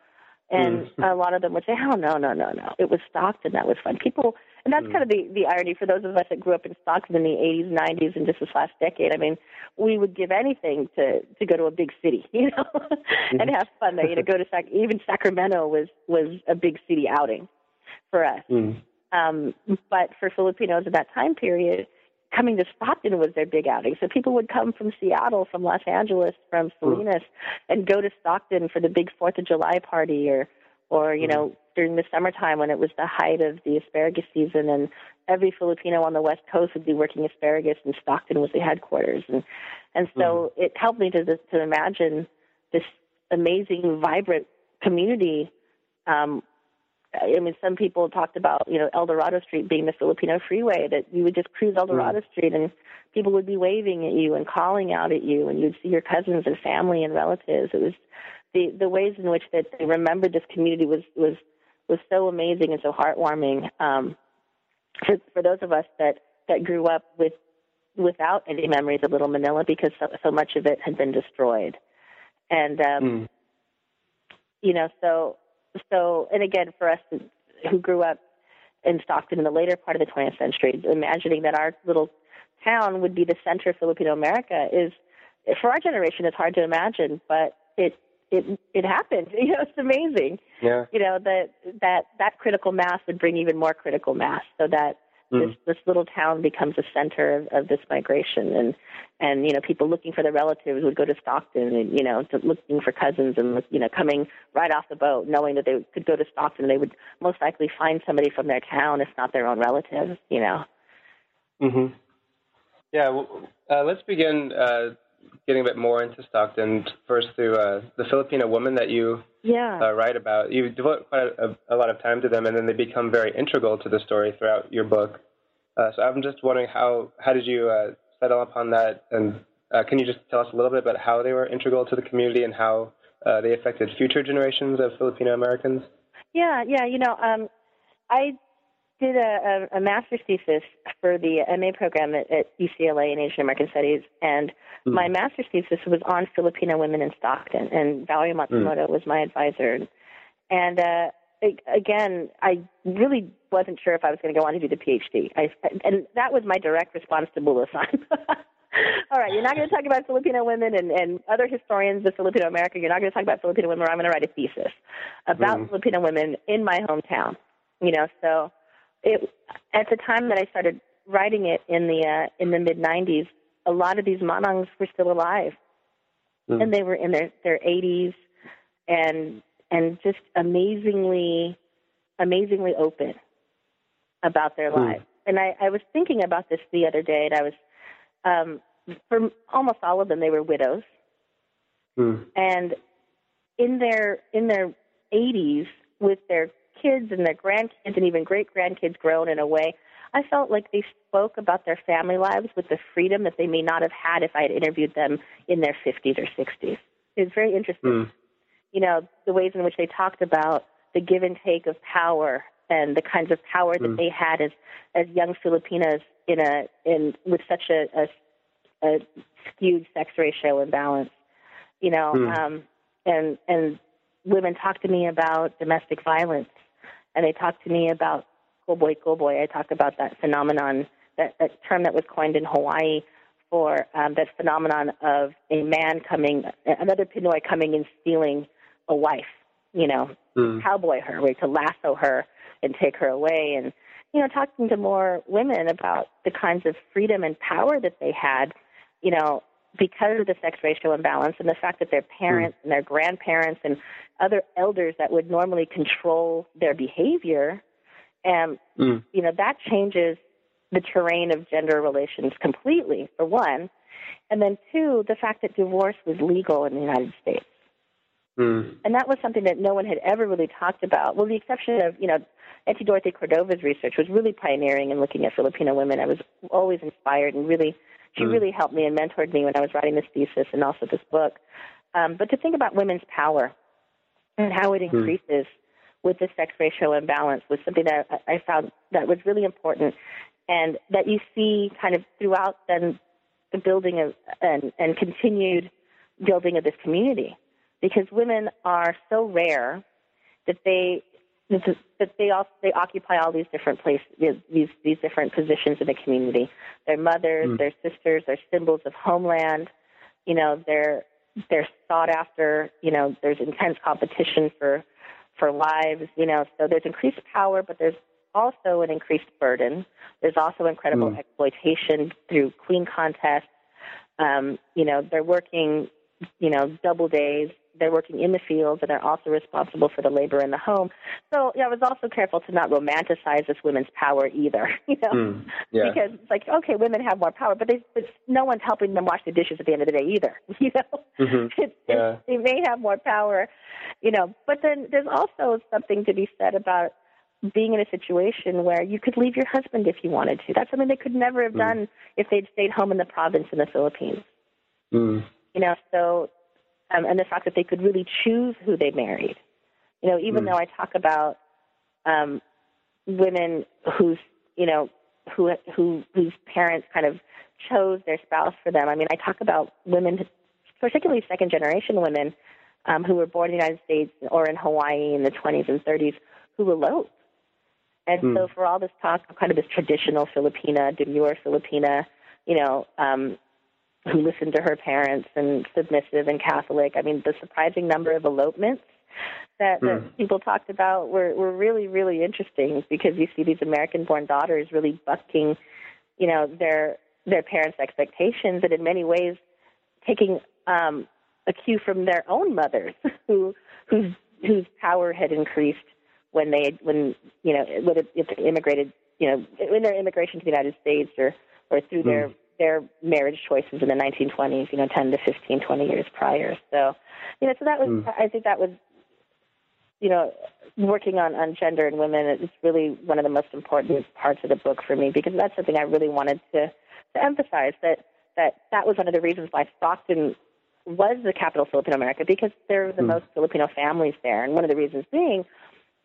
And mm. a lot of them would say, oh, no, no, no, no. It was Stockton that was fun. People, and that's mm. kind of the, the irony for those of us that grew up in Stockton in the eighties, nineties, and just this last decade. I mean, we would give anything to, to go to a big city, you know, mm. and have fun there. You know, go to Sac- even Sacramento was, was a big city outing for us. Mm. Um, but for Filipinos in that time period, coming to Stockton was their big outing. So people would come from Seattle, from Los Angeles, from Salinas, mm. and go to Stockton for the big Fourth of July party, or, or you mm. know, during the summertime when it was the height of the asparagus season, and every Filipino on the West Coast would be working asparagus, and Stockton was the headquarters. And and so mm. it helped me to to imagine this amazing, vibrant community. Um, I mean, some people talked about, you know, El Dorado Street being the Filipino freeway, that you would just cruise El Dorado mm. Street and people would be waving at you and calling out at you, and you'd see your cousins and family and relatives. It was the, the ways in which that they remembered this community was, was, was so amazing and so heartwarming um, for, for those of us that, that grew up with without any memories of Little Manila, because so, so much of it had been destroyed. And, um, mm. you know, so... So, and again, for us who grew up in Stockton in the later part of the twentieth century, imagining that our little town would be the center of Filipino America is, for our generation, it's hard to imagine, but it it it happened. You know, it's amazing. Yeah. You know, that that that critical mass would bring even more critical mass, so that mm. this this little town becomes a center of, of this migration, and and you know, people looking for their relatives would go to Stockton, and you know, to looking for cousins, and you know, coming right off the boat knowing that they could go to Stockton, they would most likely find somebody from their town, if not their own relatives, you know. Mhm. Yeah. Well, uh, let's begin uh, getting a bit more into Stockton first through uh, the Filipino woman that you yeah. uh, write about. You devote quite a, a lot of time to them, and then they become very integral to the story throughout your book. Uh, so I'm just wondering how how did you uh, settle upon that, and uh, can you just tell us a little bit about how they were integral to the community and how uh, they affected future generations of Filipino Americans? Yeah, yeah, you know, um, I did a, a master's thesis for the M A program at, at U C L A in Asian American Studies, and mm. my master's thesis was on Filipino women in Stockton, and Valerie Matsumoto mm. was my advisor. And uh, again, I really wasn't sure if I was going to go on to do the PhD. I, and that was my direct response to Bulosan. All right, you're not going to talk about Filipino women and, and other historians of Filipino America. You're not going to talk about Filipino women, or I'm going to write a thesis about mm. Filipino women in my hometown. You know, so it, at the time that I started writing it in the uh, in the mid-nineties, a lot of these manangs were still alive. Mm. And they were in their, their eighties, and and just amazingly, amazingly open about their mm. lives. And I, I was thinking about this the other day, and I was, um, for almost all of them, they were widows. Mm. And in their in their eighties, with their kids and their grandkids and even great-grandkids grown in a way, I felt like they spoke about their family lives with the freedom that they may not have had if I had interviewed them in their fifties or sixties. It's very interesting. Mm. You know, the ways in which they talked about the give and take of power, and the kinds of power that mm. they had as, as young Filipinas in a in with such a, a, a skewed sex ratio imbalance, you know. Mm. Um, and and women talked to me about domestic violence, and they talked to me about koboy koboy. I talk about that phenomenon, that, that term that was coined in Hawaii for um, that phenomenon of a man coming, another Pinoy coming and stealing a wife, you know, mm. cowboy her, way to lasso her and take her away. And, you know, talking to more women about the kinds of freedom and power that they had, you know, because of the sex ratio imbalance, and the fact that their parents mm. and their grandparents and other elders that would normally control their behavior, and, mm. you know, that changes the terrain of gender relations completely, for one. And then, two, the fact that divorce was legal in the United States. Mm. And that was something that no one had ever really talked about. Well, the exception of, you know, Auntie Dorothy Cordova's research was really pioneering in looking at Filipino women. I was always inspired, and really, she mm. really helped me and mentored me when I was writing this thesis and also this book. Um, but to think about women's power and how it increases mm. with the sex ratio imbalance was something that I found that was really important, and that you see kind of throughout then the building of and, and continued building of this community, because women are so rare that they that they all they occupy all these different places, these these different positions in the community. They're mothers, mm. they're sisters, they're symbols of homeland. You know, they're they're sought after. You know, there's intense competition for for lives. You know, so there's increased power, but there's also an increased burden. There's also incredible mm. exploitation through queen contests. Um, you know, they're working, you know, double days. They're working in the fields, and they're also responsible for the labor in the home. So yeah, I was also careful to not romanticize this women's power either, you know, mm, yeah. because it's like, okay, women have more power, but, they, but no one's helping them wash the dishes at the end of the day either, you know. Mm-hmm. it, yeah. it, they may have more power, you know, but then there's also something to be said about being in a situation where you could leave your husband if you wanted to. That's something they could never have mm. done if they'd stayed home in the province in the Philippines, mm. you know, so... Um, and the fact that they could really choose who they married. You know, even mm. though I talk about um, women whose, you know, who, who whose parents kind of chose their spouse for them. I mean, I talk about women, particularly second-generation women, um, who were born in the United States or in Hawaii in the twenties and thirties, who eloped. And mm. so for all this talk of kind of this traditional Filipina, demure Filipina, you know, um, who listened to her parents and submissive and Catholic. I mean, the surprising number of elopements that, mm. that people talked about were, were really, really interesting, because you see these American-born daughters really bucking, you know, their their parents' expectations, and in many ways taking um, a cue from their own mothers, who whose whose power had increased when they when you know if they immigrated, you know, in their immigration to the United States or or through mm. their their marriage choices in the nineteen twenties, you know, ten to fifteen, twenty years prior. So, you know, so that was, mm. I think that was, you know, working on, on gender and women is really one of the most important parts of the book for me, because that's something I really wanted to, to emphasize, that, that that was one of the reasons why Stockton was the capital of Filipino America, because there were the mm. most Filipino families there. And one of the reasons being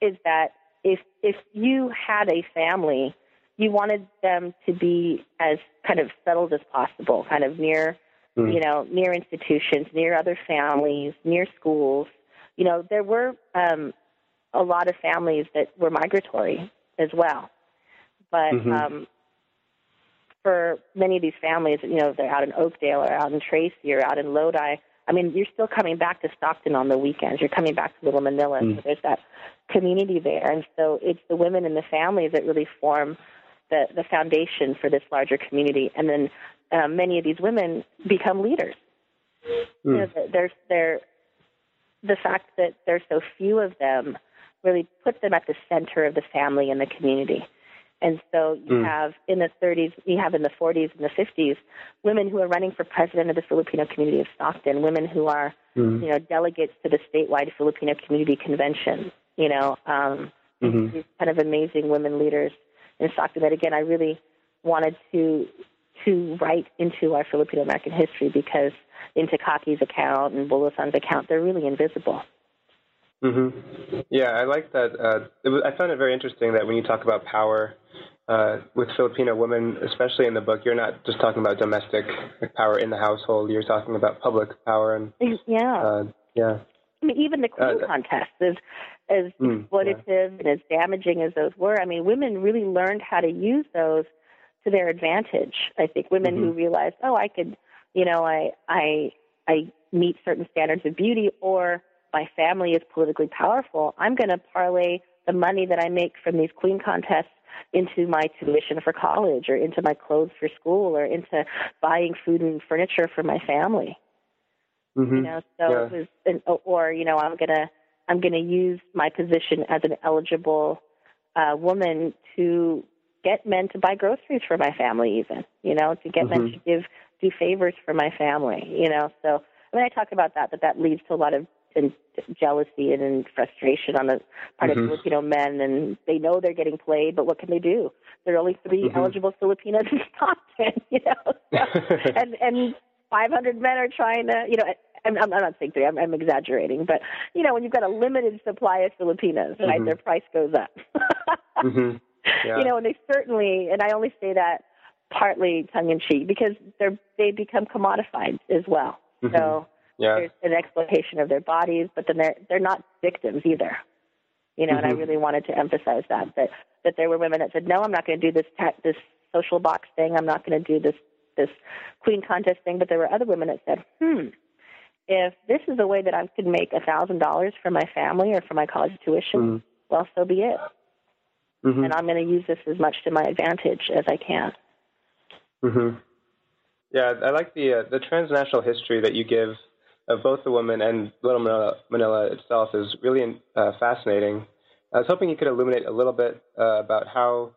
is that if if you had a family, you wanted them to be as kind of settled as possible, kind of near, mm. you know, near institutions, near other families, near schools. You know, there were um, a lot of families that were migratory as well. But mm-hmm. um, for many of these families, you know, if they're out in Oakdale or out in Tracy or out in Lodi, I mean, you're still coming back to Stockton on the weekends. You're coming back to Little Manila. Mm. So there's that community there. And so it's the women and the families that really form The, the foundation for this larger community, and then uh, many of these women become leaders. Mm. You know, they're, they're, the fact that there's so few of them really put them at the center of the family and the community. And so you mm. have in the thirties, you have in the forties and the fifties, women who are running for president of the Filipino community of Stockton, women who are mm. you know, delegates to the statewide Filipino community convention. You know, um, mm-hmm. these kind of amazing women leaders. And Stockton, that again, I really wanted to to write into our Filipino American history, because in Takaki's account and Bulosan's account, they're really invisible. Mm-hmm. Yeah, I like that. Uh, it was, I found it very interesting that when you talk about power uh, with Filipino women, especially in the book, you're not just talking about domestic power in the household. You're talking about public power and yeah, uh, yeah. I mean, even the queen uh, contest is. As exploitative mm, yeah. and as damaging as those were, I mean, women really learned how to use those to their advantage. I think women mm-hmm. who realized, oh, I could, you know, I I I meet certain standards of beauty, or my family is politically powerful. I'm going to parlay the money that I make from these queen contests into my tuition for college, or into my clothes for school, or into buying food and furniture for my family. Mm-hmm. You know, so yeah. it was, an, or you know, I'm going to. I'm going to use my position as an eligible uh, woman to get men to buy groceries for my family, even, you know, to get mm-hmm. men to give do favors for my family, you know. So I mean, I talk about that, but that leads to a lot of and jealousy and, and frustration on the part mm-hmm. of Filipino men, and they know they're getting played, but what can they do? There are only three mm-hmm. eligible Filipinos in Stockton, you know, so, and and five hundred men are trying to, you know, I'm, I'm not saying three, I'm, I'm exaggerating, but, you know, when you've got a limited supply of Filipinos, right, mm-hmm. their price goes up. mm-hmm. yeah. You know, and they certainly, and I only say that partly tongue-in-cheek, because they're they become commodified as well. Mm-hmm. So yeah. there's an exploitation of their bodies, but then they're, they're not victims either. You know, mm-hmm. and I really wanted to emphasize that, that, that there were women that said, no, I'm not going to do this ta- this social box thing, I'm not going to do this this queen contest thing, but there were other women that said, hmm, if this is a way that I could make one thousand dollars for my family or for my college tuition, mm-hmm. well, so be it. Mm-hmm. And I'm going to use this as much to my advantage as I can. Mm-hmm. Yeah, I like the uh, the transnational history that you give of both the woman and Little Manila, Manila itself is really uh, fascinating. I was hoping you could illuminate a little bit uh, about how,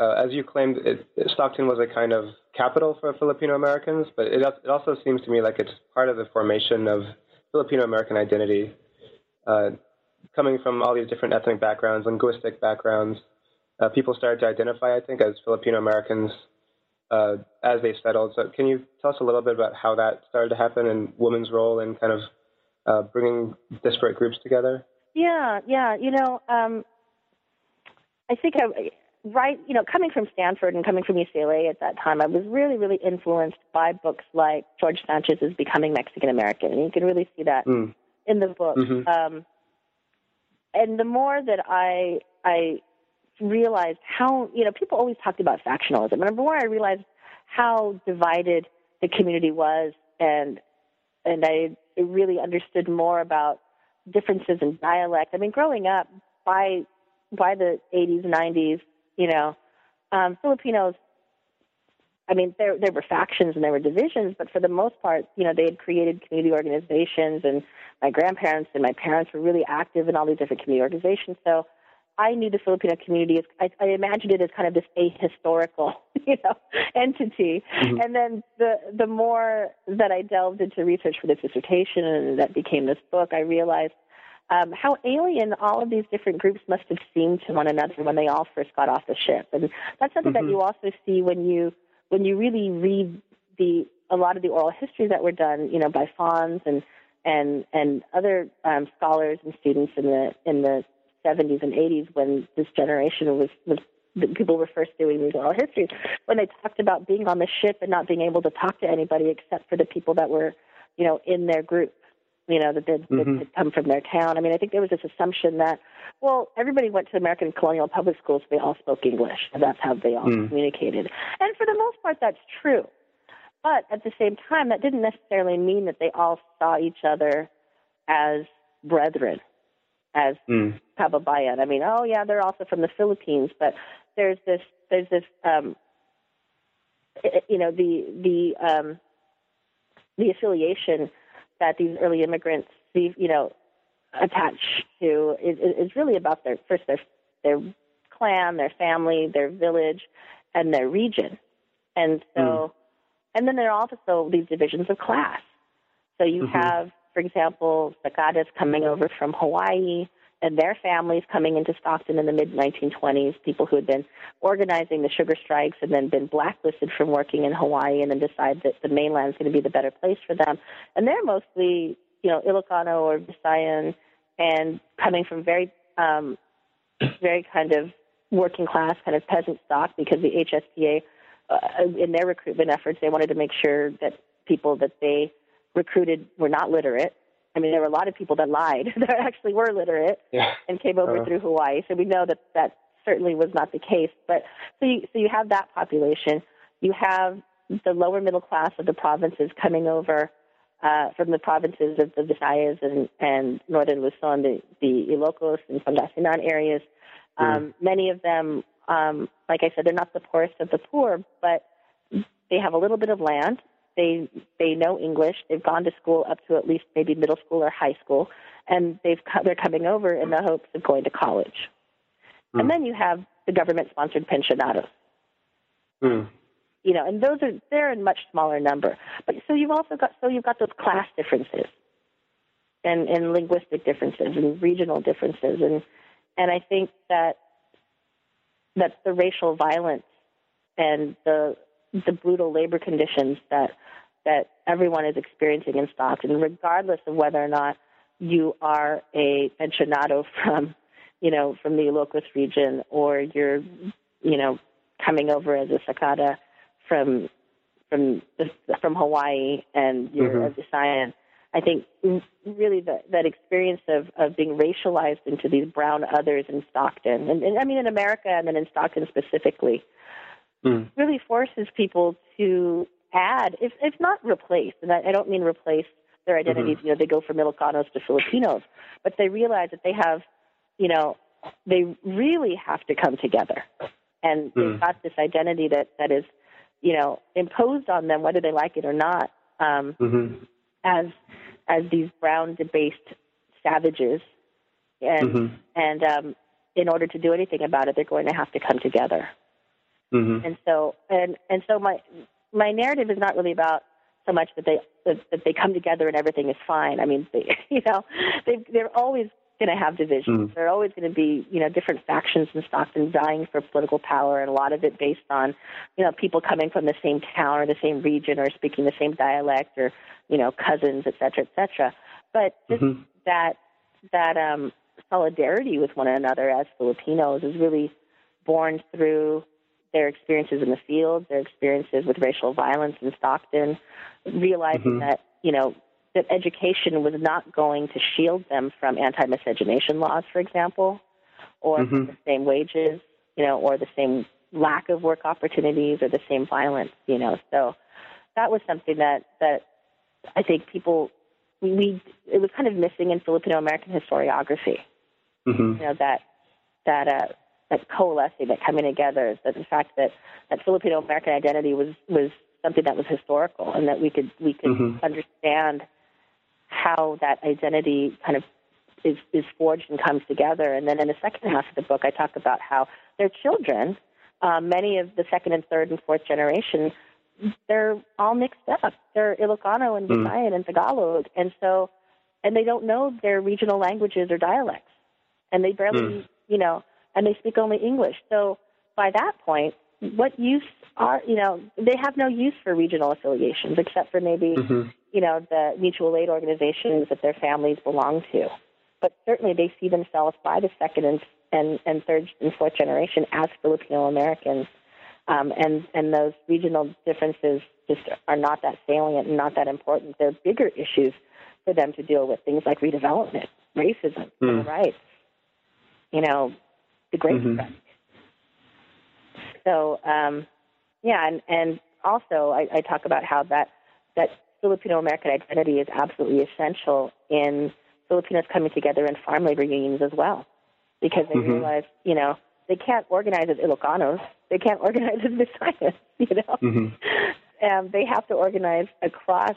uh, as you claimed, it, Stockton was a kind of capital for Filipino Americans, but it, it also seems to me like it's part of the formation of Filipino American identity, uh, coming from all these different ethnic backgrounds, linguistic backgrounds. Uh, people started to identify, I think, as Filipino Americans Uh, as they settled. So can you tell us a little bit about how that started to happen and women's role in kind of uh, bringing disparate groups together? Yeah, yeah. You know, um, I think I, right, you know, coming from Stanford and coming from U C L A at that time, I was really, really influenced by books like George Sanchez's Becoming Mexican American. And you can really see that mm. in the book. Mm-hmm. Um, and the more that I, I, realized how, you know, people always talked about factionalism. And number one, I realized how divided the community was, and and I really understood more about differences in dialect. I mean, growing up, by by the eighties, nineties, you know, um, Filipinos, I mean, there there were factions and there were divisions, but for the most part, you know, they had created community organizations, and my grandparents and my parents were really active in all these different community organizations. So I knew the Filipino community as, I, I imagined it as kind of this ahistorical, you know, entity. Mm-hmm. And then the the more that I delved into research for this dissertation, and that became this book, I realized um, how alien all of these different groups must have seemed to one another when they all first got off the ship. And that's something mm-hmm. that you also see when you when you really read the a lot of the oral histories that were done, you know, by Fons and and and other um, scholars and students in the in the seventies and eighties, when this generation was, was people were first doing these oral histories, when they talked about being on the ship and not being able to talk to anybody except for the people that were, you know, in their group, you know, that did mm-hmm. that come from their town. I mean, I think there was this assumption that, well, everybody went to American colonial public schools, so they all spoke English, and that's how they all mm. communicated. And for the most part, that's true. But at the same time, that didn't necessarily mean that they all saw each other as brethren, as mm. kababayan. I mean, oh yeah, they're also from the Philippines, but there's this, there's this, um, it, you know, the the um, the affiliation that these early immigrants, you know, attach to is, is really about their first their their clan, their family, their village, and their region, and so, mm. and then there are also these divisions of class. So you mm-hmm. have, for example, Sacadas coming over from Hawaii and their families coming into Stockton in the mid nineteen twenties, people who had been organizing the sugar strikes and then been blacklisted from working in Hawaii and then decide that the mainland is going to be the better place for them. And they're mostly, you know, Ilocano or Visayan and coming from very, um, very kind of working class, kind of peasant stock, because the H S P A, uh, in their recruitment efforts, they wanted to make sure that people that they recruited were not literate. I mean, there were a lot of people that lied that actually were literate yeah. and came over uh, through Hawaii. So we know that that certainly was not the case. But so you, so you have that population. You have the lower middle class of the provinces coming over uh, from the provinces of the Visayas and, and northern Luzon, the, the Ilocos and Pangasinan areas. Um, mm. Many of them, um, like I said, they're not the poorest of the poor, but they have a little bit of land. They they know English. They've gone to school up to at least maybe middle school or high school, and they've they're coming over in the hopes of going to college. Mm. And then you have the government-sponsored pensionados. Mm. You know, and those are they're in much smaller number. But so you've also got so you've got those class differences. and, and linguistic differences and regional differences. And and I think that that's the racial violence and the the brutal labor conditions that that everyone is experiencing in Stockton, regardless of whether or not you are a pensionado from, you know, from the Ilocos region, or you're, you know, coming over as a Sakada from from from Hawaii and you're mm-hmm. a Visayan. I think really that that experience of, of being racialized into these brown others in Stockton, and, and I mean in America and then in Stockton specifically, mm. really forces people to add, if, if not replace, and I, I don't mean replace their identities, mm-hmm. you know, they go from Ilocanos to Filipinos, but they realize that they have, you know, they really have to come together. And mm. they've got this identity that, that is, you know, imposed on them, whether they like it or not, um, mm-hmm. as as these brown, debased savages. And mm-hmm. and um, in order to do anything about it, they're going to have to come together. Mm-hmm. And so and, and so my... My narrative is not really about so much that they that, that they come together and everything is fine. I mean, they, you know, they, they're always going to have divisions. Mm. There are always going to be, you know, different factions in Stockton vying for political power, and a lot of it based on, you know, people coming from the same town or the same region or speaking the same dialect or, you know, cousins, et cetera, et cetera. But just mm-hmm. that that um, solidarity with one another as Filipinos is really born through their experiences in the field, their experiences with racial violence in Stockton, realizing mm-hmm. that, you know, that education was not going to shield them from anti-miscegenation laws, for example, or mm-hmm. from the same wages, you know, or the same lack of work opportunities or the same violence, you know. So that was something that, that I think people, we, it was kind of missing in Filipino-American historiography, mm-hmm. you know, that, that, uh, that coalescing, that coming together, that the fact that, that Filipino-American identity was, was something that was historical, and that we could we could mm-hmm. understand how that identity kind of is, is forged and comes together. And then in the second half of the book, I talk about how their children, um, many of the second and third and fourth generation, they're all mixed up. They're Ilocano and Visayan mm-hmm. and Tagalog, and so and they don't know their regional languages or dialects, and they barely, mm. you know, and they speak only English. So by that point, what use are, you know, they have no use for regional affiliations except for maybe, mm-hmm. you know, the mutual aid organizations that their families belong to. But certainly they see themselves by the second and, and, and third and fourth generation as Filipino-Americans. Um, and, and those regional differences just are not that salient and not that important. There are bigger issues for them to deal with, things like redevelopment, racism, mm. human rights, you know, the great mm-hmm. strike. So, um, yeah, and, and also I, I talk about how that, that Filipino-American identity is absolutely essential in Filipinos coming together in farm labor unions as well, because they mm-hmm. realize, you know, they can't organize as Ilocanos, they can't organize as Visayas, you know. Mm-hmm. um, they have to organize across,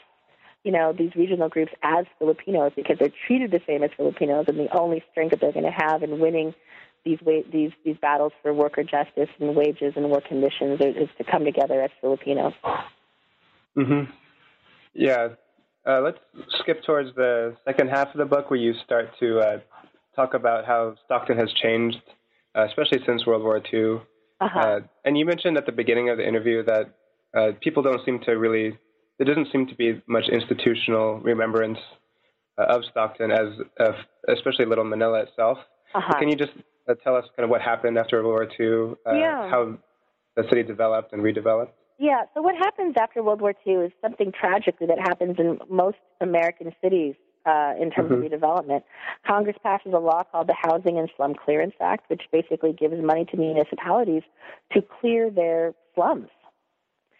you know, these regional groups as Filipinos because they're treated the same as Filipinos, and the only strength that they're going to have in winning These, these these battles for worker justice and wages and work conditions is, is to come together as Filipinos. Mm-hmm. Yeah. Uh, let's skip towards the second half of the book where you start to uh, talk about how Stockton has changed, uh, especially since World War Two. Uh-huh. Uh, and you mentioned at the beginning of the interview that uh, people don't seem to really, there doesn't seem to be much institutional remembrance uh, of Stockton, as uh, especially Little Manila itself. Uh-huh. Can you just Uh, tell us kind of what happened after World War Two, uh, yeah. how the city developed and redeveloped? Yeah, so what happens after World War Two is something tragically that happens in most American cities uh, in terms mm-hmm. of redevelopment. Congress passes a law called the Housing and Slum Clearance Act, which basically gives money to municipalities to clear their slums.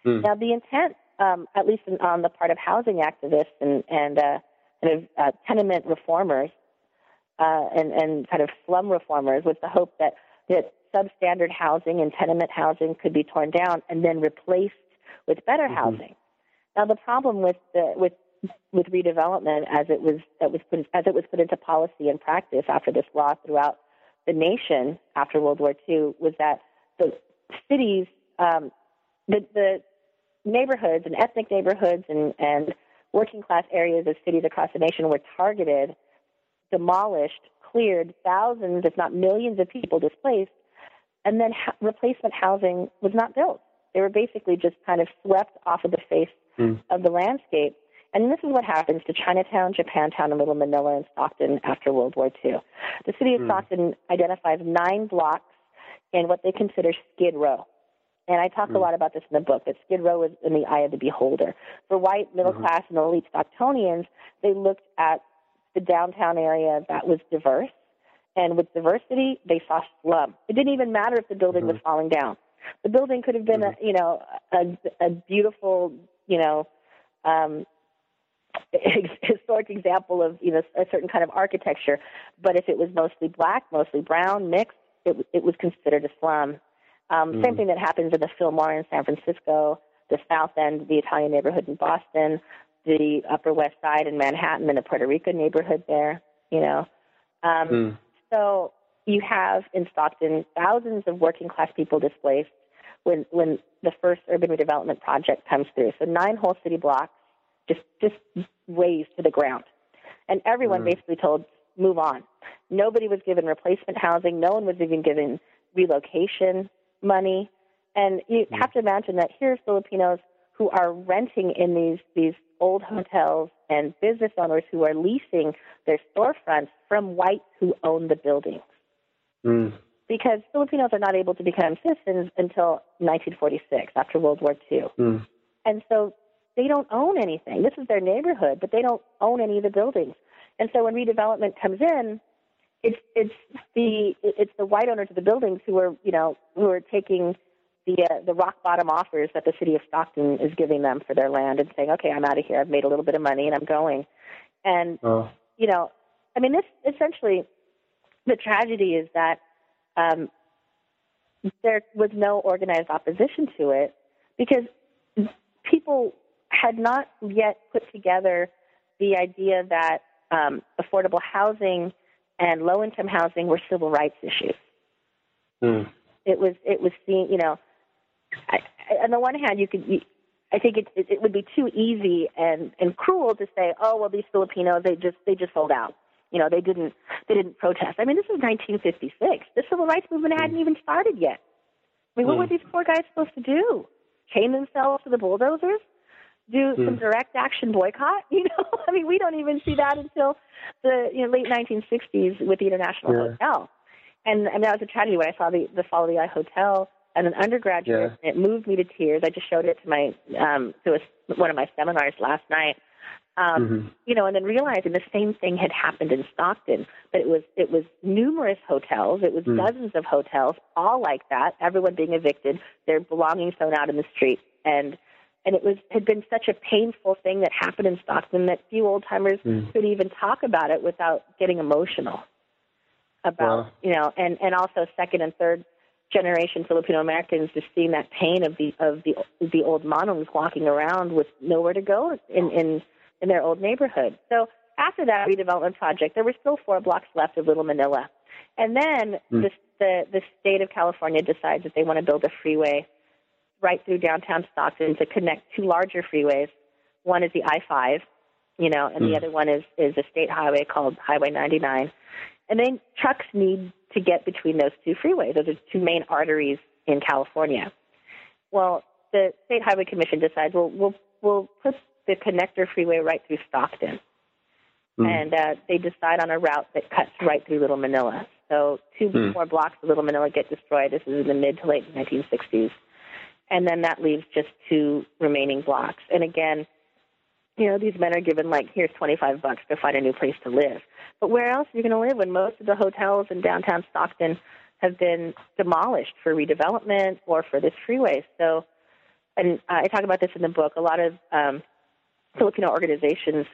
Mm. Now, the intent, um, at least in, on the part of housing activists and, and uh, kind of uh, tenement reformers, Uh, and, and kind of slum reformers, with the hope that, that substandard housing and tenement housing could be torn down and then replaced with better mm-hmm. housing. Now, the problem with the, with with redevelopment, as it was that was put, as it was put into policy and practice after this law throughout the nation after World War Two, was that the cities, um, the, the neighborhoods and ethnic neighborhoods and, and working class areas of cities across the nation were targeted, demolished, cleared, thousands, if not millions of people displaced, and then ha- replacement housing was not built. They were basically just kind of swept off of the face mm. of the landscape. And this is what happens to Chinatown, Japantown, and Little Manila and Stockton after World War Two. The city of mm. Stockton identifies nine blocks in what they consider Skid Row. And I talk mm. a lot about this in the book, that Skid Row is in the eye of the beholder. For white, middle-class, mm-hmm. and elite Stocktonians, they looked at the downtown area that was diverse. And with diversity, they saw slum. It didn't even matter if the building mm-hmm. was falling down. The building could have been, mm-hmm. a, you know, a, a beautiful, you know, um, historic example of, you know, a certain kind of architecture. But if it was mostly black, mostly brown, mixed, it, it was considered a slum. Um, mm-hmm. Same thing that happens in the Fillmore in San Francisco, the South End, the Italian neighborhood in Boston, the Upper West Side in Manhattan, and the Puerto Rico neighborhood there, you know. Um, mm. So you have in Stockton thousands of working class people displaced when when the first urban redevelopment project comes through. So nine whole city blocks just just razed to the ground, and everyone mm. basically told move on. Nobody was given replacement housing. No one was even given relocation money, and you mm. have to imagine that here are Filipinos who are renting in these these old hotels and business owners who are leasing their storefronts from whites who own the buildings. Mm. Because Filipinos are not able to become citizens until nineteen forty-six, after World War Two. Mm. And so they don't own anything. This is their neighborhood, but they don't own any of the buildings. And so when redevelopment comes in, it's it's the it's the white owners of the buildings who are, you know, who are taking the uh, the rock bottom offers that the city of Stockton is giving them for their land and saying, okay, I'm out of here. I've made a little bit of money and I'm going. And, oh. you know, I mean, this essentially the tragedy is that um, there was no organized opposition to it because people had not yet put together the idea that um, affordable housing and low-income housing were civil rights issues. Mm. It was it was seen, you know. I, I, on the one hand, you could, you, I think it, it it would be too easy and, and cruel to say, oh well, these Filipinos they just they just sold out. You know, they didn't they didn't protest. I mean, this is nineteen fifty-six. The civil rights movement mm. hadn't even started yet. I mean, mm. what were these poor guys supposed to do? Chain themselves to the bulldozers? Do some direct action boycott, you know? I mean, we don't even see that until the you know, late nineteen sixties with the International yeah. Hotel. And, and that was a tragedy when I saw the, the Fall of the Eye Hotel as an undergraduate. Yeah. It moved me to tears. I just showed it to my um, to a, one of my seminars last night. Um, mm-hmm. You know, and then realizing the same thing had happened in Stockton, but it was it was numerous hotels, it was mm. dozens of hotels, all like that. Everyone being evicted, their belongings thrown out in the street, and And it was had been such a painful thing that happened in Stockton that few old-timers mm. could even talk about it without getting emotional about, wow. you know, and, and also second- and third-generation Filipino-Americans just seeing that pain of the of the the old manongs walking around with nowhere to go in, in, in their old neighborhood. So after that redevelopment project, there were still four blocks left of Little Manila. And then mm. the, the the state of California decides that they want to build a freeway right through downtown Stockton to connect two larger freeways. One is the I five, you know, and mm. the other one is, is a state highway called Highway ninety-nine. And then trucks need to get between those two freeways. Those are two main arteries in California. Well, the State Highway Commission decides, well, we'll, we'll put the connector freeway right through Stockton. Mm. And uh, they decide on a route that cuts right through Little Manila. So two mm. more blocks of Little Manila get destroyed. This is in the mid to late nineteen sixties. And then that leaves just two remaining blocks. And again, you know, these men are given, like, here's twenty-five bucks to find a new place to live. But where else are you going to live when most of the hotels in downtown Stockton have been demolished for redevelopment or for this freeway? So, and I talk about this in the book, a lot of um, Filipino organizations,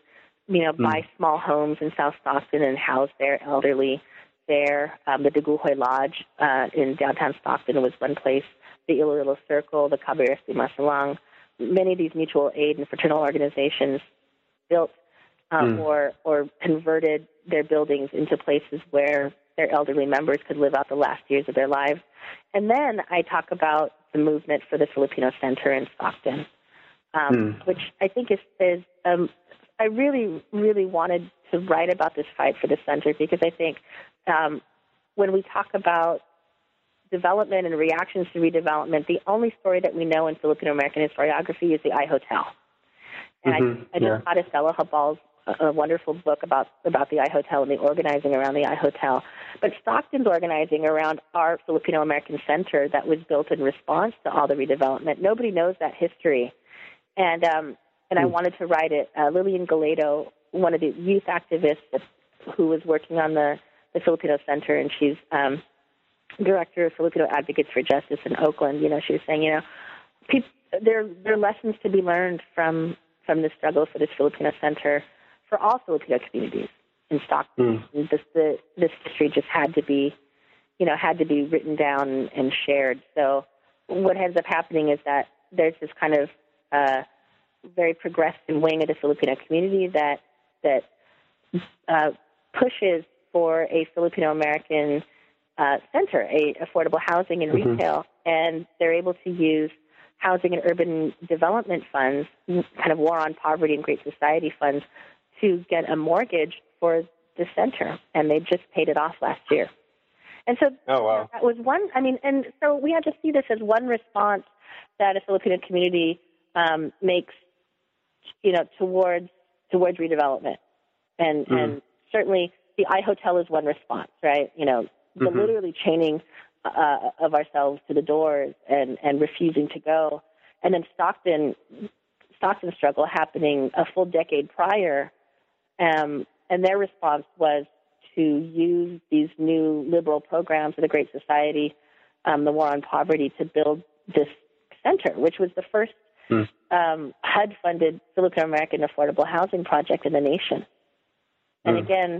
you know, mm. buy small homes in South Stockton and house their elderly there. Um, the Daguhoy Lodge uh, in downtown Stockton was one place. The Iloilo Circle, the Caballeros de Masalang, many of these mutual aid and fraternal organizations built um, mm. or or converted their buildings into places where their elderly members could live out the last years of their lives. And then I talk about the movement for the Filipino Center in Stockton, um, mm. which I think is, is um, I really, really wanted to write about this fight for the center, because I think um, when we talk about development and reactions to redevelopment, the only story that we know in Filipino-American historiography is the I Hotel. And mm-hmm. I, I just yeah. thought Estella Habal's a, a wonderful book about, about the I Hotel and the organizing around the I Hotel. But Stockton's organizing around our Filipino-American center that was built in response to all the redevelopment. Nobody knows that history. And um, and mm. I wanted to write it. Uh, Lillian Galedo, one of the youth activists who was working on the, the Filipino Center, and she's um, director of Filipino Advocates for Justice in Oakland, you know, she was saying, you know, people, there, there are lessons to be learned from from the struggle for this Filipino center for all Filipino communities in Stockton. Mm. This, the, this history just had to be, you know, had to be written down and shared. So what ends up happening is that there's this kind of uh, very progressive wing of the Filipino community that that uh, pushes for a Filipino-American uh, center, a affordable housing and mm-hmm. retail, and they're able to use housing and urban development funds, kind of war on poverty and Great Society funds, to get a mortgage for the center, and they just paid it off last year. And so oh, wow. that was one, I mean, and so we had to see this as one response that a Filipino community um, makes, you know, towards towards redevelopment. And mm-hmm. and certainly the I Hotel is one response, right? You know, the mm-hmm. literally chaining Uh, of ourselves to the doors and, and refusing to go. And then Stockton, Stockton's struggle happening a full decade prior, um, and their response was to use these new liberal programs of the Great Society, um, the War on Poverty, to build this center, which was the first mm. um, H U D-funded Filipino-American affordable housing project in the nation. And mm. again,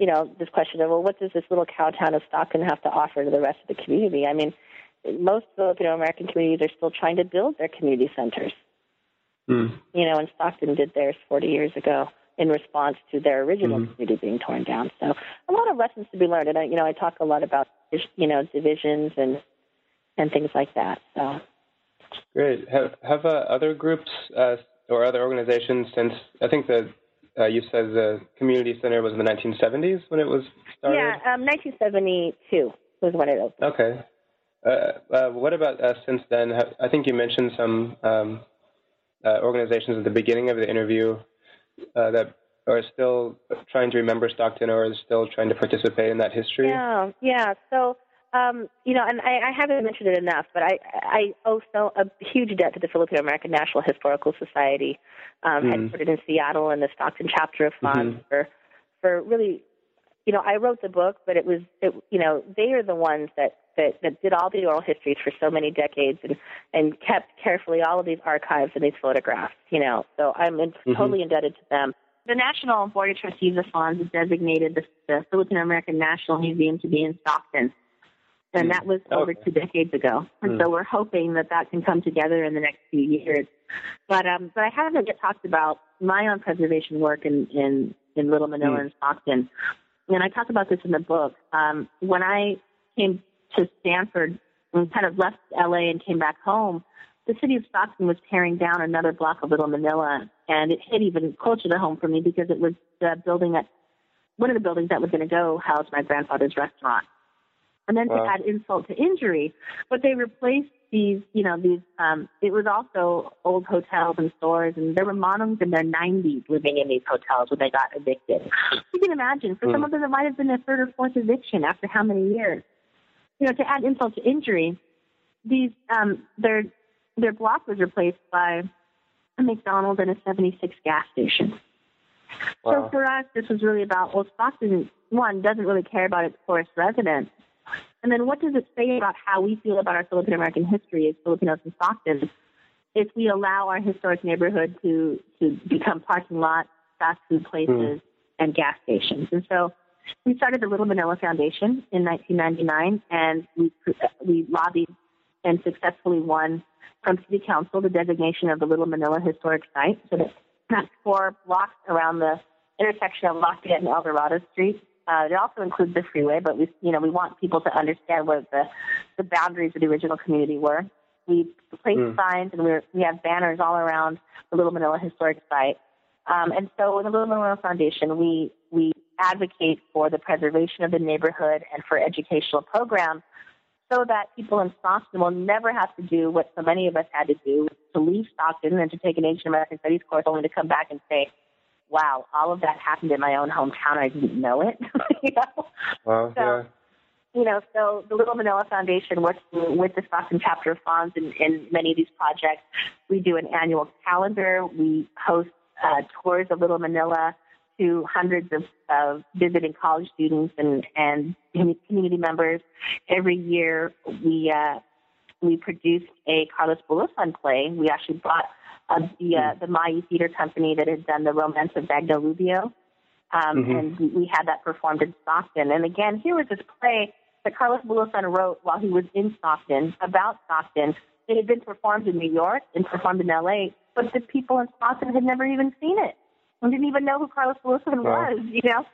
you know, this question of, well, what does this little cow town of Stockton have to offer to the rest of the community? I mean, most Filipino-American communities are still trying to build their community centers. Mm. You know, and Stockton did theirs forty years ago in response to their original mm. community being torn down. So a lot of lessons to be learned. And, I, you know, I talk a lot about, you know, divisions and and things like that. So great. Have, have uh, other groups uh, or other organizations since, I think the Uh, you said the community center was in the nineteen seventies when it was started? Yeah, um, nineteen seventy-two was when it opened. Okay. Uh, uh, what about uh, since then? I think you mentioned some um, uh, organizations at the beginning of the interview uh, that are still trying to remember Stockton or are still trying to participate in that history. Yeah, yeah. So, um, you know, and I, I haven't mentioned it enough, but I, I owe so a huge debt to the Filipino-American National Historical Society, um, mm. headquartered in Seattle, and the Stockton chapter of F O N S mm-hmm. for, for really, you know, I wrote the book, but it was, it, you know, they are the ones that, that, that did all the oral histories for so many decades and, and kept carefully all of these archives and these photographs, you know, so I'm in, mm-hmm. totally indebted to them. The National Board of Trustees of F O N S has designated the, the Filipino-American National Museum to be in Stockton. And that was over okay. two decades ago. And mm. so we're hoping that that can come together in the next few years. But um, but I haven't yet talked about my own preservation work in, in, in Little Manila mm. and Stockton. And I talk about this in the book. Um, when I came to Stanford and kind of left L A and came back home, the city of Stockton was tearing down another block of Little Manila. And it hit even closer to home for me because it was the building that, one of the buildings that was going to go house my grandfather's restaurant. And then wow. to add insult to injury, but they replaced these, you know, these, um, it was also old hotels and stores, and there were moms in their nineties living in these hotels when they got evicted. You can imagine, for mm. some of them, it might have been their third or fourth eviction after how many years. You know, to add insult to injury, these, um, their, their block was replaced by a McDonald's and a seventy-six gas station. Wow. So for us, this was really about, well, Stockton, one, doesn't really care about its poorest residents. And then what does it say about how we feel about our Filipino-American history as Filipinos in Stockton if we allow our historic neighborhood to, to become parking lots, fast food places, mm. and gas stations? And so we started the Little Manila Foundation in nineteen ninety-nine, and we we lobbied and successfully won from City Council the designation of the Little Manila Historic Site. So that's four blocks around the intersection of Lafayette and El Dorado Street. Uh, it also includes the freeway, but we, you know, we want people to understand what the, the boundaries of the original community were. We place mm. signs, and we're, we have banners all around the Little Manila Historic Site. Um, and so in the Little Manila Foundation, we we advocate for the preservation of the neighborhood and for educational programs so that people in Stockton will never have to do what so many of us had to do, to leave Stockton and to take an Asian American Studies course only to come back and say, wow, all of that happened in my own hometown. I didn't know it. you know? Well, so, yeah. You know, so the Little Manila Foundation works with the Stockton Chapter of Fonds in, in many of these projects. We do an annual calendar. We host uh, tours of Little Manila to hundreds of, of visiting college students and, and community members. Every year we uh, we produced a Carlos Bulosan play. We actually bought uh, the, uh, the Mayu Theater Company that had done the Romance of Dagnolo. Um, mm-hmm. And we, we had that performed in Stockton. And again, here was this play that Carlos Bulosan wrote while he was in Stockton, about Stockton. It had been performed in New York and performed in L A, but the people in Stockton had never even seen it and didn't even know who Carlos Bulosan was, you know?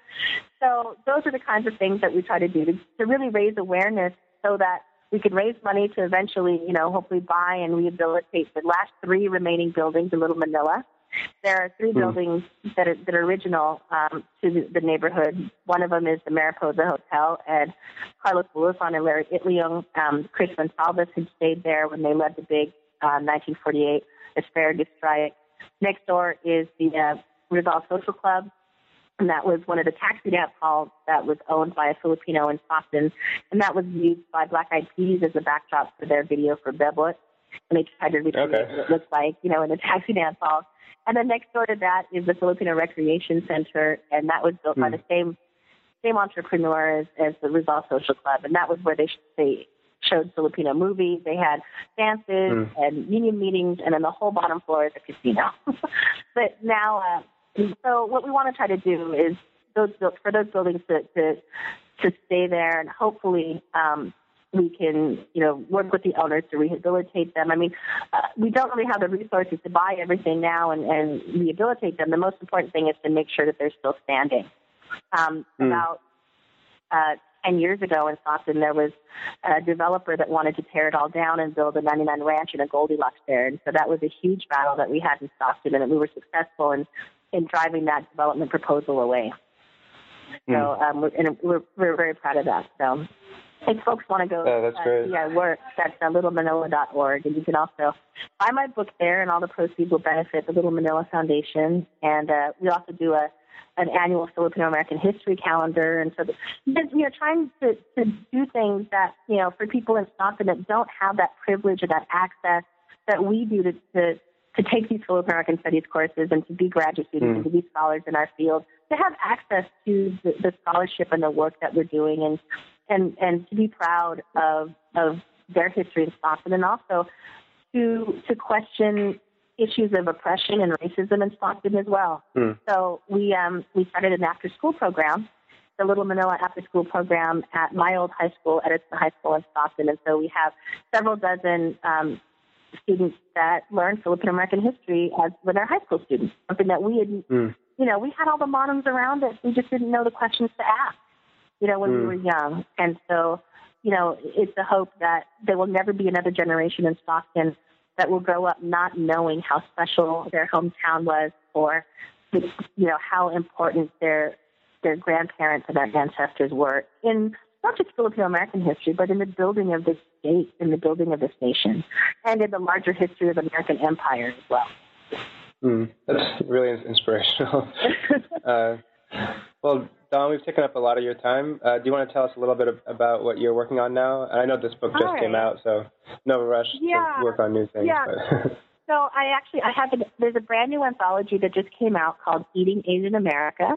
So those are the kinds of things that we try to do to, to really raise awareness so that we could raise money to eventually, you know, hopefully buy and rehabilitate the last three remaining buildings in Little Manila. There are three hmm. buildings that are, that are original um, to the, the neighborhood. One of them is the Mariposa Hotel, and Carlos Bulosan and Larry Itliong, um, Chris Monsalves had stayed there when they led the big uh, nineteen forty-eight asparagus strike. Next door is the uh, Rizal Social Club, and that was one of the taxi cab halls that was owned by a Filipino in Stockton, and that was used by Black Eyed Peas as a backdrop for their video for Bebot, and they tried to recreate okay. what it looked like, you know, in the taxi dance hall. And then next door to that is the Filipino Recreation Center, and that was built mm. by the same same entrepreneur as, as the Rizal Social Club, and that was where they, they showed Filipino movies. They had dances mm. and union meetings, and then the whole bottom floor is a casino. But now, uh, so what we want to try to do is those for those buildings to to, to stay there, and hopefully Um, we can, you know, work with the owners to rehabilitate them. I mean, uh, we don't really have the resources to buy everything now and, and rehabilitate them. The most important thing is to make sure that they're still standing. Um, mm. About uh, ten years ago in Stockton, there was a developer that wanted to tear it all down and build a ninety-nine ranch and a Goldilocks there. And so that was a huge battle that we had in Stockton, and we were successful in, in driving that development proposal away. So mm. um, we're, and we're, we're very proud of that. So if folks want to go oh, uh, see our work, that's uh, little manila dot org. And you can also buy my book there, and all the proceeds will benefit the Little Manila Foundation. And uh, we also do a an annual Filipino-American history calendar. And so we are trying to, to do things that, you know, for people in Stockton that don't have that privilege or that access that we do to to, to take these Filipino-American studies courses and to be graduate students mm. and to be scholars in our field, to have access to the, the scholarship and the work that we're doing, and And, and to be proud of of their history in Stockton, and also to to question issues of oppression and racism in Stockton as well. Mm. So we um, we started an after-school program, the Little Manila after-school program at my old high school, Edison High School in Stockton. And so we have several dozen um, students that learn Filipino-American history as with our high school students, something that we had, mm. you know, we had all the modems around us. We just didn't know the questions to ask, you know, when mm. we were young. And so, you know, it's a hope that there will never be another generation in Stockton that will grow up not knowing how special their hometown was, or, you know, how important their their grandparents and their ancestors were in not just Filipino-American history, but in the building of this state, in the building of this nation, and in the larger history of American empire as well. Mm. That's really inspirational. uh, well, Dawn, we've taken up a lot of your time. Uh, do you want to tell us a little bit of, about what you're working on now? I know this book just right. came out, so no rush yeah. to work on new things. Yeah. So I actually, I have, a, there's a brand new anthology that just came out called Eating Asian America,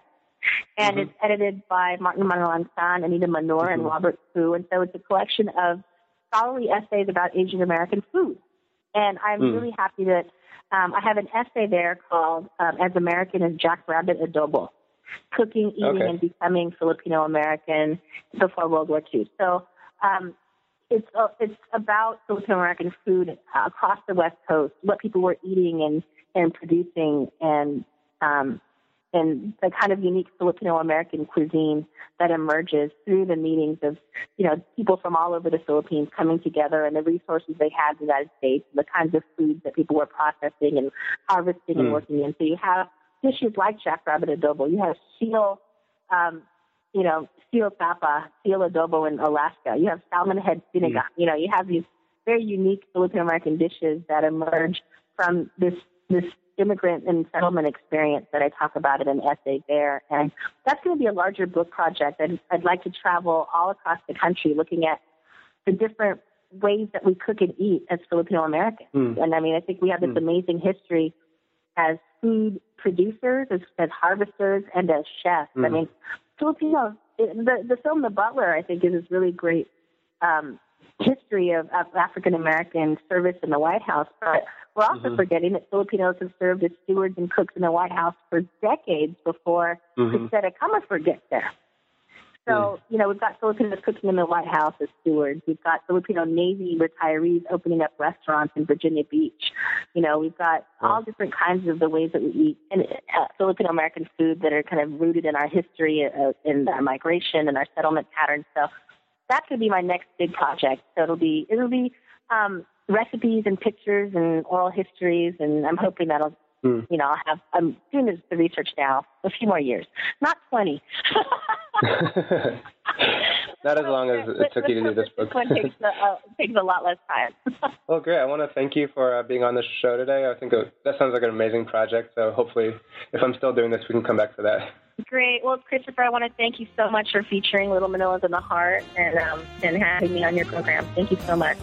and mm-hmm. it's edited by Martin Manalansan, Anita Manor, mm-hmm. and Robert Fu, and so it's a collection of scholarly essays about Asian American food. And I'm mm. really happy that um, I have an essay there called um, As American as Jackrabbit Adobo, Cooking, Eating, okay. and Becoming Filipino-American Before World War Two. So um, it's uh, it's about Filipino-American food uh, across the West Coast, what people were eating and, and producing, and um, and the kind of unique Filipino-American cuisine that emerges through the meetings of, you know, people from all over the Philippines coming together, and the resources they had in the United States, and the kinds of foods that people were processing and harvesting mm. and working in. So you have dishes like jackrabbit adobo. You have seal, um, you know, seal tapa, seal adobo in Alaska. You have salmon head sinigang. Mm. You know, you have these very unique Filipino-American dishes that emerge from this this immigrant and settlement experience that I talk about in an essay there. And that's going to be a larger book project. I'd, I'd like to travel all across the country looking at the different ways that we cook and eat as Filipino Americans. Mm. And I mean, I think we have this mm. amazing history as food producers, as, as harvesters, and as chefs. Mm. I mean, Filipino, the, the film The Butler, I think, is this really great um, history of, of African-American service in the White House. But we're also mm-hmm. forgetting that Filipinos have served as stewards and cooks in the White House for decades before mm-hmm. Cristeta Comerford gets there. So, mm. you know, we've got Filipinos cooking in the White House as stewards. We've got Filipino Navy retirees opening up restaurants in Virginia Beach. You know, we've got wow. all different kinds of the ways that we eat and uh, Filipino-American food that are kind of rooted in our history, uh, in our migration and our settlement patterns. So that's going to be my next big project. So it'll be, it'll be, um, recipes and pictures and oral histories, and I'm hoping that'll, mm. you know, I'll have, I'm doing the research now, a few more years, not twenty. Not as long as it took you to do this book. This one takes a, uh, takes a lot less time. Well, great. I want to thank you for uh, being on the show today. I think it, that sounds like an amazing project, so hopefully if I'm still doing this, we can come back to that. Great. Well, Christopher, I want to thank you so much for featuring Little Manila's in the Heart and um, and having me on your program. Thank you so much.